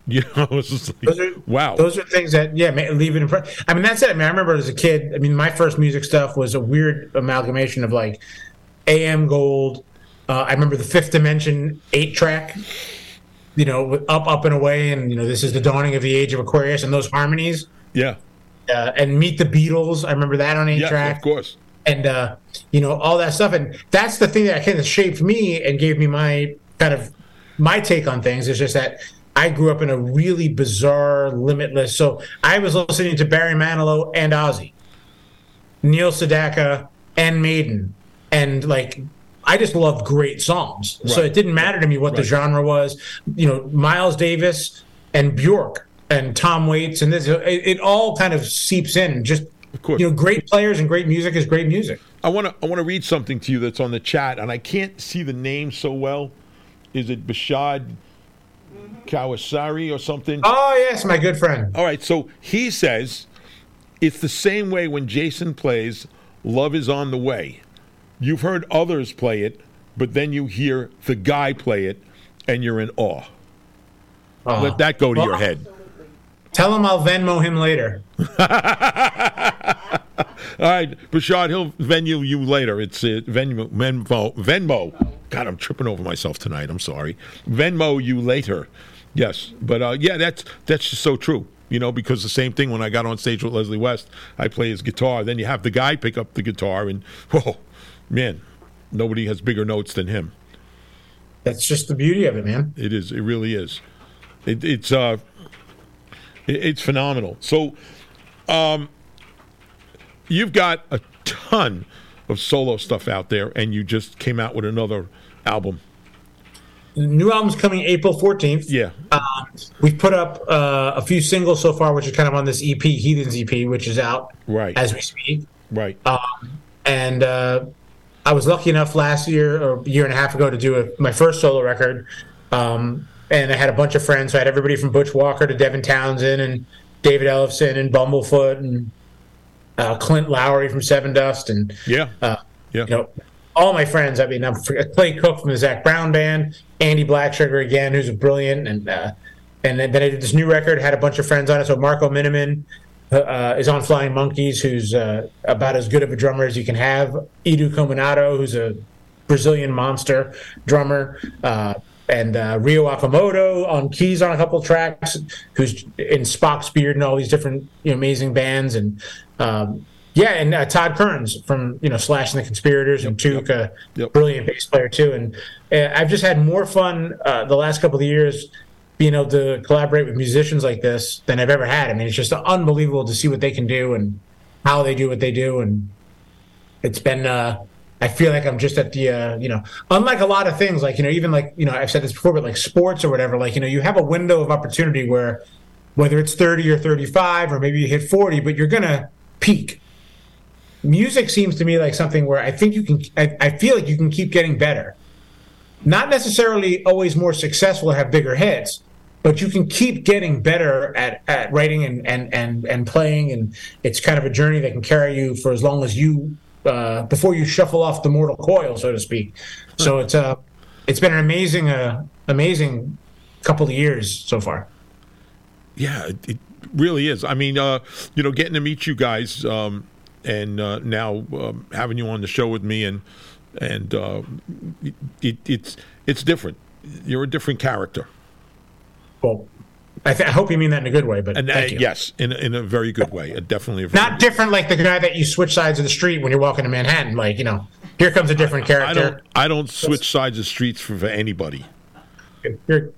You know, it's just like, wow. Those are things that, leave an impression. I mean, that's it. I mean, I remember as a kid, I mean, my first music stuff was a weird amalgamation of, like, AM Gold. I remember the Fifth Dimension 8-track, you know, with Up, Up, and Away, and, you know, this is the dawning of the age of Aquarius, and those harmonies. Yeah. And Meet the Beatles. I remember that on 8-track. Yeah, of course. And, you know, all that stuff. And that's the thing that kind of shaped me and gave me my take on things. It's just that I grew up in a really bizarre, limitless. So I was listening to Barry Manilow and Ozzy, Neil Sedaka and Maiden, and like I just loved great songs. Right. So it didn't matter to me what the genre was. You know, Miles Davis and Bjork and Tom Waits and this. It all kind of seeps in. Just of course, you know, great players and great music is great music. I want to read something to you that's on the chat, and I can't see the name so well. Is it Bashad Kawasari or something? Oh, yes, my good friend. All right, so he says, it's the same way when Jason plays Love Is On The Way. You've heard others play it, but then you hear the guy play it, and you're in awe. Let that go to your head. Absolutely. Tell him I'll Venmo him later. All right, Bashad, he'll Venmo you later. It's Venmo. God, I'm tripping over myself tonight. I'm sorry. Venmo you later. Yes, but yeah, that's just so true. You know, because the same thing when I got on stage with Leslie West, I play his guitar. Then you have the guy pick up the guitar, and whoa, man, nobody has bigger notes than him. That's just the beauty of it, man. It is. It really is. It's phenomenal. So, you've got a ton of solo stuff out there, and you just came out with another album. The new album's coming April 14th. Yeah. We've put up a few singles so far, which is kind of on this EP, Heathens EP, which is out as we speak. Right. And I was lucky enough last year or a year and a half ago to do my first solo record. And I had a bunch of friends. So I had everybody from Butch Walker to Devin Townsend and David Ellefson and Bumblefoot and Clint Lowry from Seven Dust and you know, all my friends. I mean, I'm Clay Cook from the Zach Brown Band, Andy Black, Sugar again, who's brilliant, and then I did this new record, had a bunch of friends on it. So Marco Miniman is on Flying Monkeys, who's about as good of a drummer as you can have. Edu Cominato, who's a Brazilian monster drummer, and Rio Okamoto on keys on a couple tracks, who's in Spock's Beard and all these different amazing bands. And and Todd Kerns from Slash and the Conspirators and Took, a brilliant bass player too. And I've just had more fun the last couple of years being able to collaborate with musicians like this than I've ever had. I mean, it's just unbelievable to see what they can do and how they do what they do. And it's been I feel like I'm just at the unlike a lot of things, like even like I've said this before, but like sports or whatever, like you have a window of opportunity where whether it's 30 or 35 or maybe you hit 40, but you're gonna peak. Music seems to me like something where I feel like you can keep getting better. Not necessarily always more successful or have bigger hits, but you can keep getting better at writing and playing, and it's kind of a journey that can carry you for as long as you before you shuffle off the mortal coil, so to speak. So it's been an amazing couple of years so far. Yeah, it really is. I mean, getting to meet you guys and now having you on the show with me, and it's different. You're a different character. Well, I hope you mean that in a good way, but thank you. Yes, in a very good way. Definitely not different like the guy that you switch sides of the street when you're walking to Manhattan. Like here comes a different character. I don't switch sides of streets for anybody. You're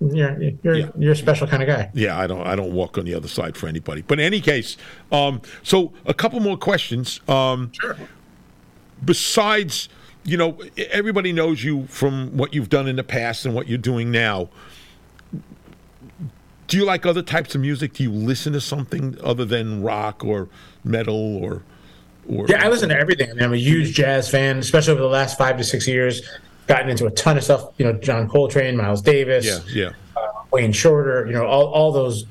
a special kind of guy. Yeah, I don't walk on the other side for anybody. But in any case, so a couple more questions. Sure. Besides, everybody knows you from what you've done in the past and what you're doing now. Do you like other types of music? Do you listen to something other than rock or metal or yeah, I listen to everything. I mean, I'm a huge jazz fan, especially over the last 5 to 6 years. Gotten into a ton of stuff, John Coltrane, Miles Davis, Wayne Shorter, all those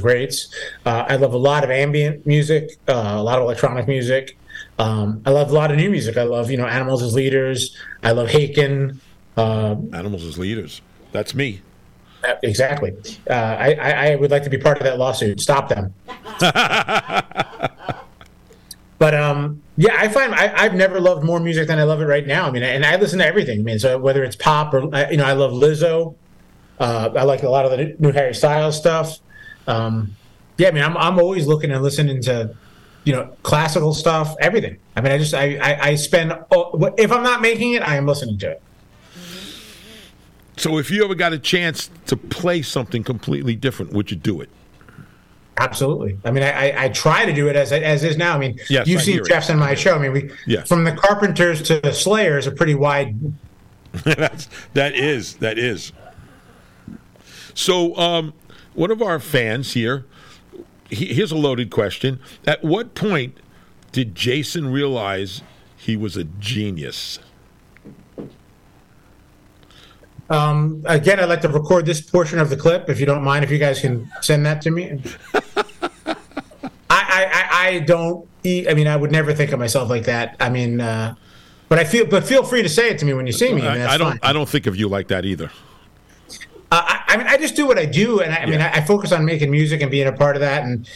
greats. I love a lot of ambient music, a lot of electronic music. I love a lot of new music. I love Animals as Leaders. I love Haken. Animals as Leaders. That's me. Exactly. I would like to be part of that lawsuit. Stop them. But I find I've never loved more music than I love it right now. I mean, and I listen to everything. I mean, so whether it's pop or I love Lizzo. I like a lot of the new Harry Styles stuff. I mean, I'm always looking and listening to classical stuff, everything. I mean, I spend if I'm not making it, I am listening to it. So if you ever got a chance to play something completely different, would you do it? Absolutely. I mean, I try to do it as is now. I mean, yes, you've seen Jeff's and my show. I mean, we from the Carpenters to the Slayer is a pretty wide. That is. So one of our fans here, here's a loaded question. At what point did Jason realize he was a genius? Again, I'd like to record this portion of the clip, if you don't mind, if you guys can send that to me. I don't eat. I mean, I would never think of myself like that. I mean, but I feel. But feel free to say it to me when you see me. I mean, that's fine. I don't think of you like that either. I mean, I just do what I do, and I mean, I focus on making music and being a part of that, and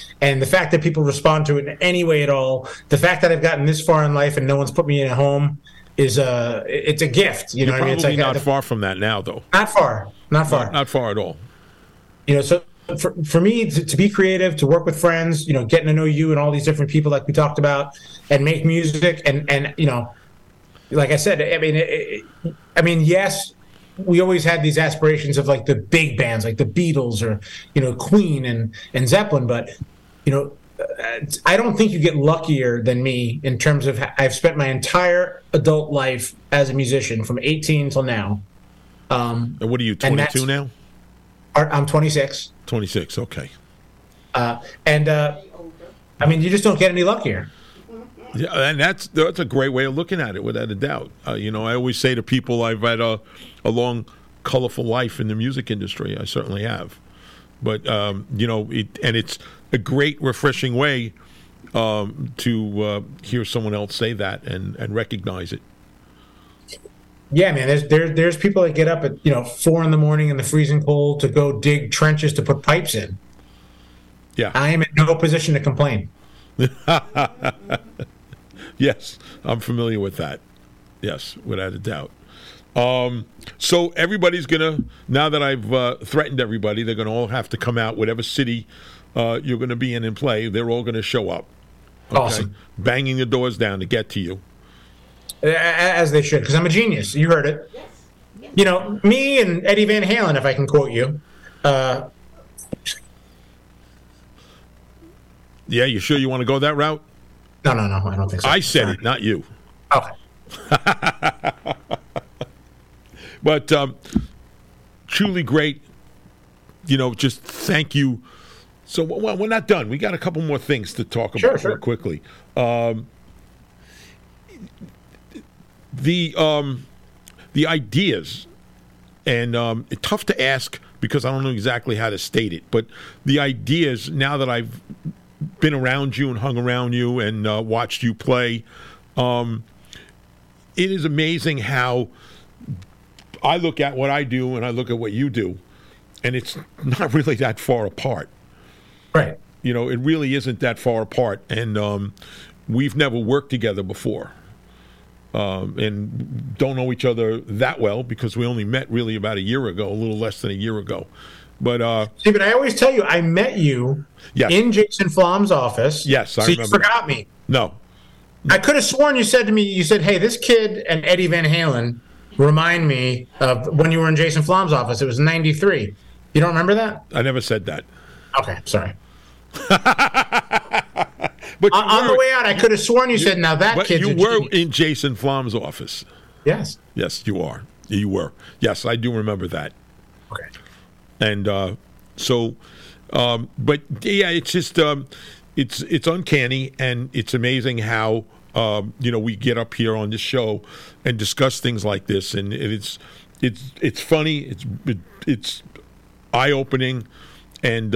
the fact that people respond to it in any way at all, the fact that I've gotten this far in life and no one's put me in a home. It's a gift, you know. You're what I mean? It's like not far from that now, though. Not far. Not far at all. You know, so for me to be creative, to work with friends, you know, getting to know you and all these different people like we talked about, and make music, and you know, like I said, I mean, yes, we always had these aspirations of like the big bands, like the Beatles or you know Queen and Zeppelin, but you know. I don't think you get luckier than me in terms of I've spent my entire adult life as a musician from 18 till now. And what are you, 22 now? I'm 26. 26, okay. And I mean, you just don't get any luckier. Yeah, and that's a great way of looking at it, without a doubt. You know, I always say to people, I've had a long, colorful life in the music industry. I certainly have. But, you know, it's a great, refreshing way to hear someone else say that and recognize it. Yeah, man, there's people that get up at, you know, 4 in the morning in the freezing cold to go dig trenches to put pipes in. Yeah. I am in no position to complain. Yes, I'm familiar with that. Yes, without a doubt. So everybody's going to, now that I've threatened everybody, they're going to all have to come out, whatever city you're going to be in and play, they're all going to show up. Okay? Awesome. Banging the doors down to get to you. As they should, because I'm a genius. You heard it. Yes. Yes. You know, me and Eddie Van Halen, if I can quote you. Yeah, you sure you want to go that route? No, I don't think so. I said it, not you. Okay. But truly great, you know, just thank you. So well, we're not done. We got a couple more things to talk about real quickly. The ideas, and it's tough to ask because I don't know exactly how to state it, but the ideas, now that I've been around you and hung around you and watched you play, it is amazing how I look at what I do and I look at what you do, and it's not really that far apart. Right. You know, it really isn't that far apart, and we've never worked together before and don't know each other that well because we only met really about a year ago, a little less than a year ago. But Stephen, I always tell you, I met you in Jason Flom's office. Yes, I remember. So you forgot me. No. I could have sworn you said to me, you said, hey, this kid and Eddie Van Halen remind me of when you were in Jason Flom's office. It was 93. You don't remember that? I never said that. Okay, sorry. But on the way out, I could have sworn you said, now that kid. You were in Jason Flom's office. Yes. Yes, you are. You were. Yes, I do remember that. Okay. And but yeah, it's just, it's uncanny, and it's amazing how, you know, we get up here on this show and discuss things like this, and it's funny, it's eye opening, and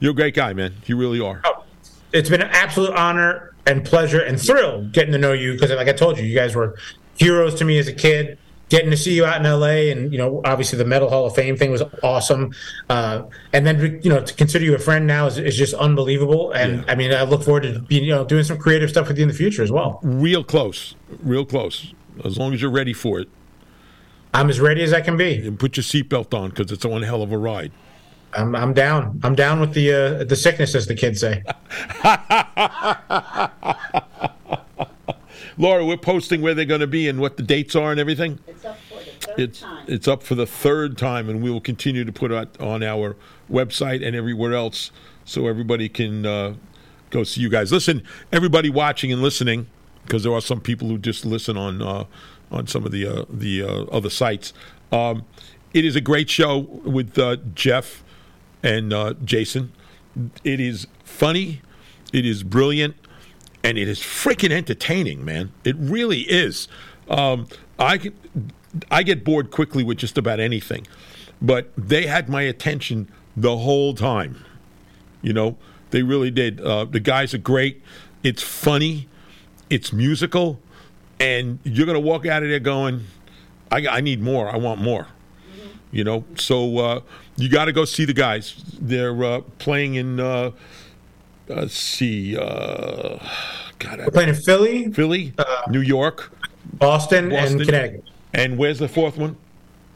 you're a great guy, man. You really are. Oh, it's been an absolute honor and pleasure and thrill getting to know you, because, like I told you, you guys were heroes to me as a kid. Getting to see you out in L.A. and, you know, obviously the Metal Hall of Fame thing was awesome. And then, you know, to consider you a friend now is just unbelievable. And, I mean, I look forward to, you know, doing some creative stuff with you in the future as well. Real close. As long as you're ready for it. I'm as ready as I can be. And put your seatbelt on, because it's one hell of a ride. I'm down. I'm down with the sickness, as the kids say. Laura, we're posting where they're going to be and what the dates are and everything. It's up for the 3rd. It's up for the third time, and we will continue to put it on our website and everywhere else so everybody can go see you guys. Listen, everybody watching and listening, because there are some people who just listen on some of the other sites. It is a great show with Jeff and Jason. It is funny, it is brilliant, and it is freaking entertaining, man. It really is. I get bored quickly with just about anything, but they had my attention the whole time. You know, they really did. The guys are great. It's funny. It's musical. And you're going to walk out of there going, I need more. I want more. You know, so you got to go see the guys. They're playing in, let's see. We're playing in Philly. New York. Boston, and Connecticut. And where's the fourth one?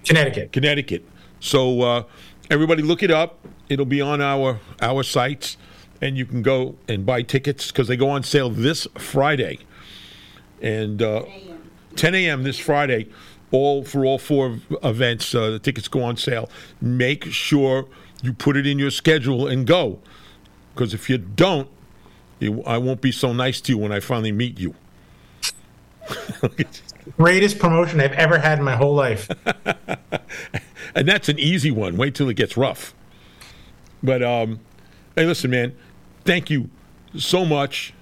Connecticut. So everybody look it up. It'll be on our sites, and you can go and buy tickets because they go on sale this Friday. And 10 a.m. this Friday, all four events, the tickets go on sale. Make sure you put it in your schedule and go, because if you don't, I won't be so nice to you when I finally meet you. Greatest promotion I've ever had in my whole life. And that's an easy one. Wait till it gets rough. But, hey, listen, man, thank you so much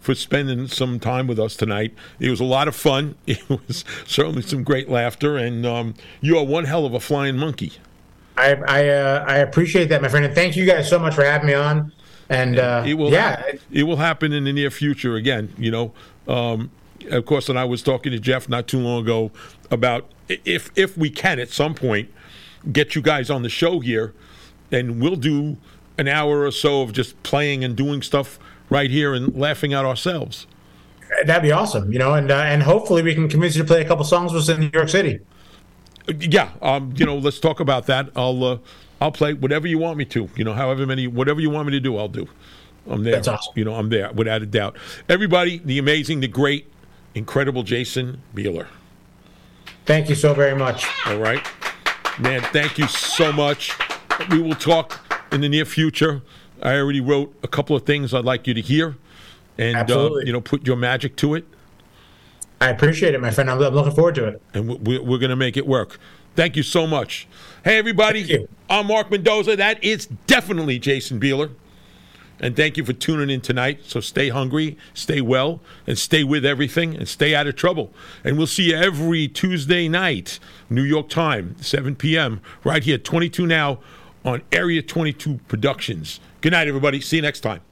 for spending some time with us tonight. It was a lot of fun. It was certainly some great laughter, and you are one hell of a flying monkey. I appreciate that, my friend, and thank you guys so much for having me on. And it will happen in the near future again. You know, of course. And I was talking to Jeff not too long ago about if we can at some point get you guys on the show here, and we'll do an hour or so of just playing and doing stuff right here and laughing at ourselves. That'd be awesome, you know, and hopefully we can convince you to play a couple songs with us in New York City. Yeah, you know, let's talk about that. I'll play whatever you want me to, you know, whatever you want me to do, I'll do. I'm there. That's awesome. You know, I'm there, without a doubt. Everybody, the amazing, the great, incredible Jason Bieler. Thank you so very much. All right. Man, thank you so much. We will talk in the near future. I already wrote a couple of things I'd like you to hear, and you know, put your magic to it. I appreciate it, my friend. I'm looking forward to it, and we're going to make it work. Thank you so much. Hey, everybody! I'm Mark Mendoza. That is definitely Jason Bieler, and thank you for tuning in tonight. So stay hungry, stay well, and stay with everything, and stay out of trouble. And we'll see you every Tuesday night, New York time, 7 p.m. right here, 22 Now on Area 22 Productions. Good night, everybody. See you next time.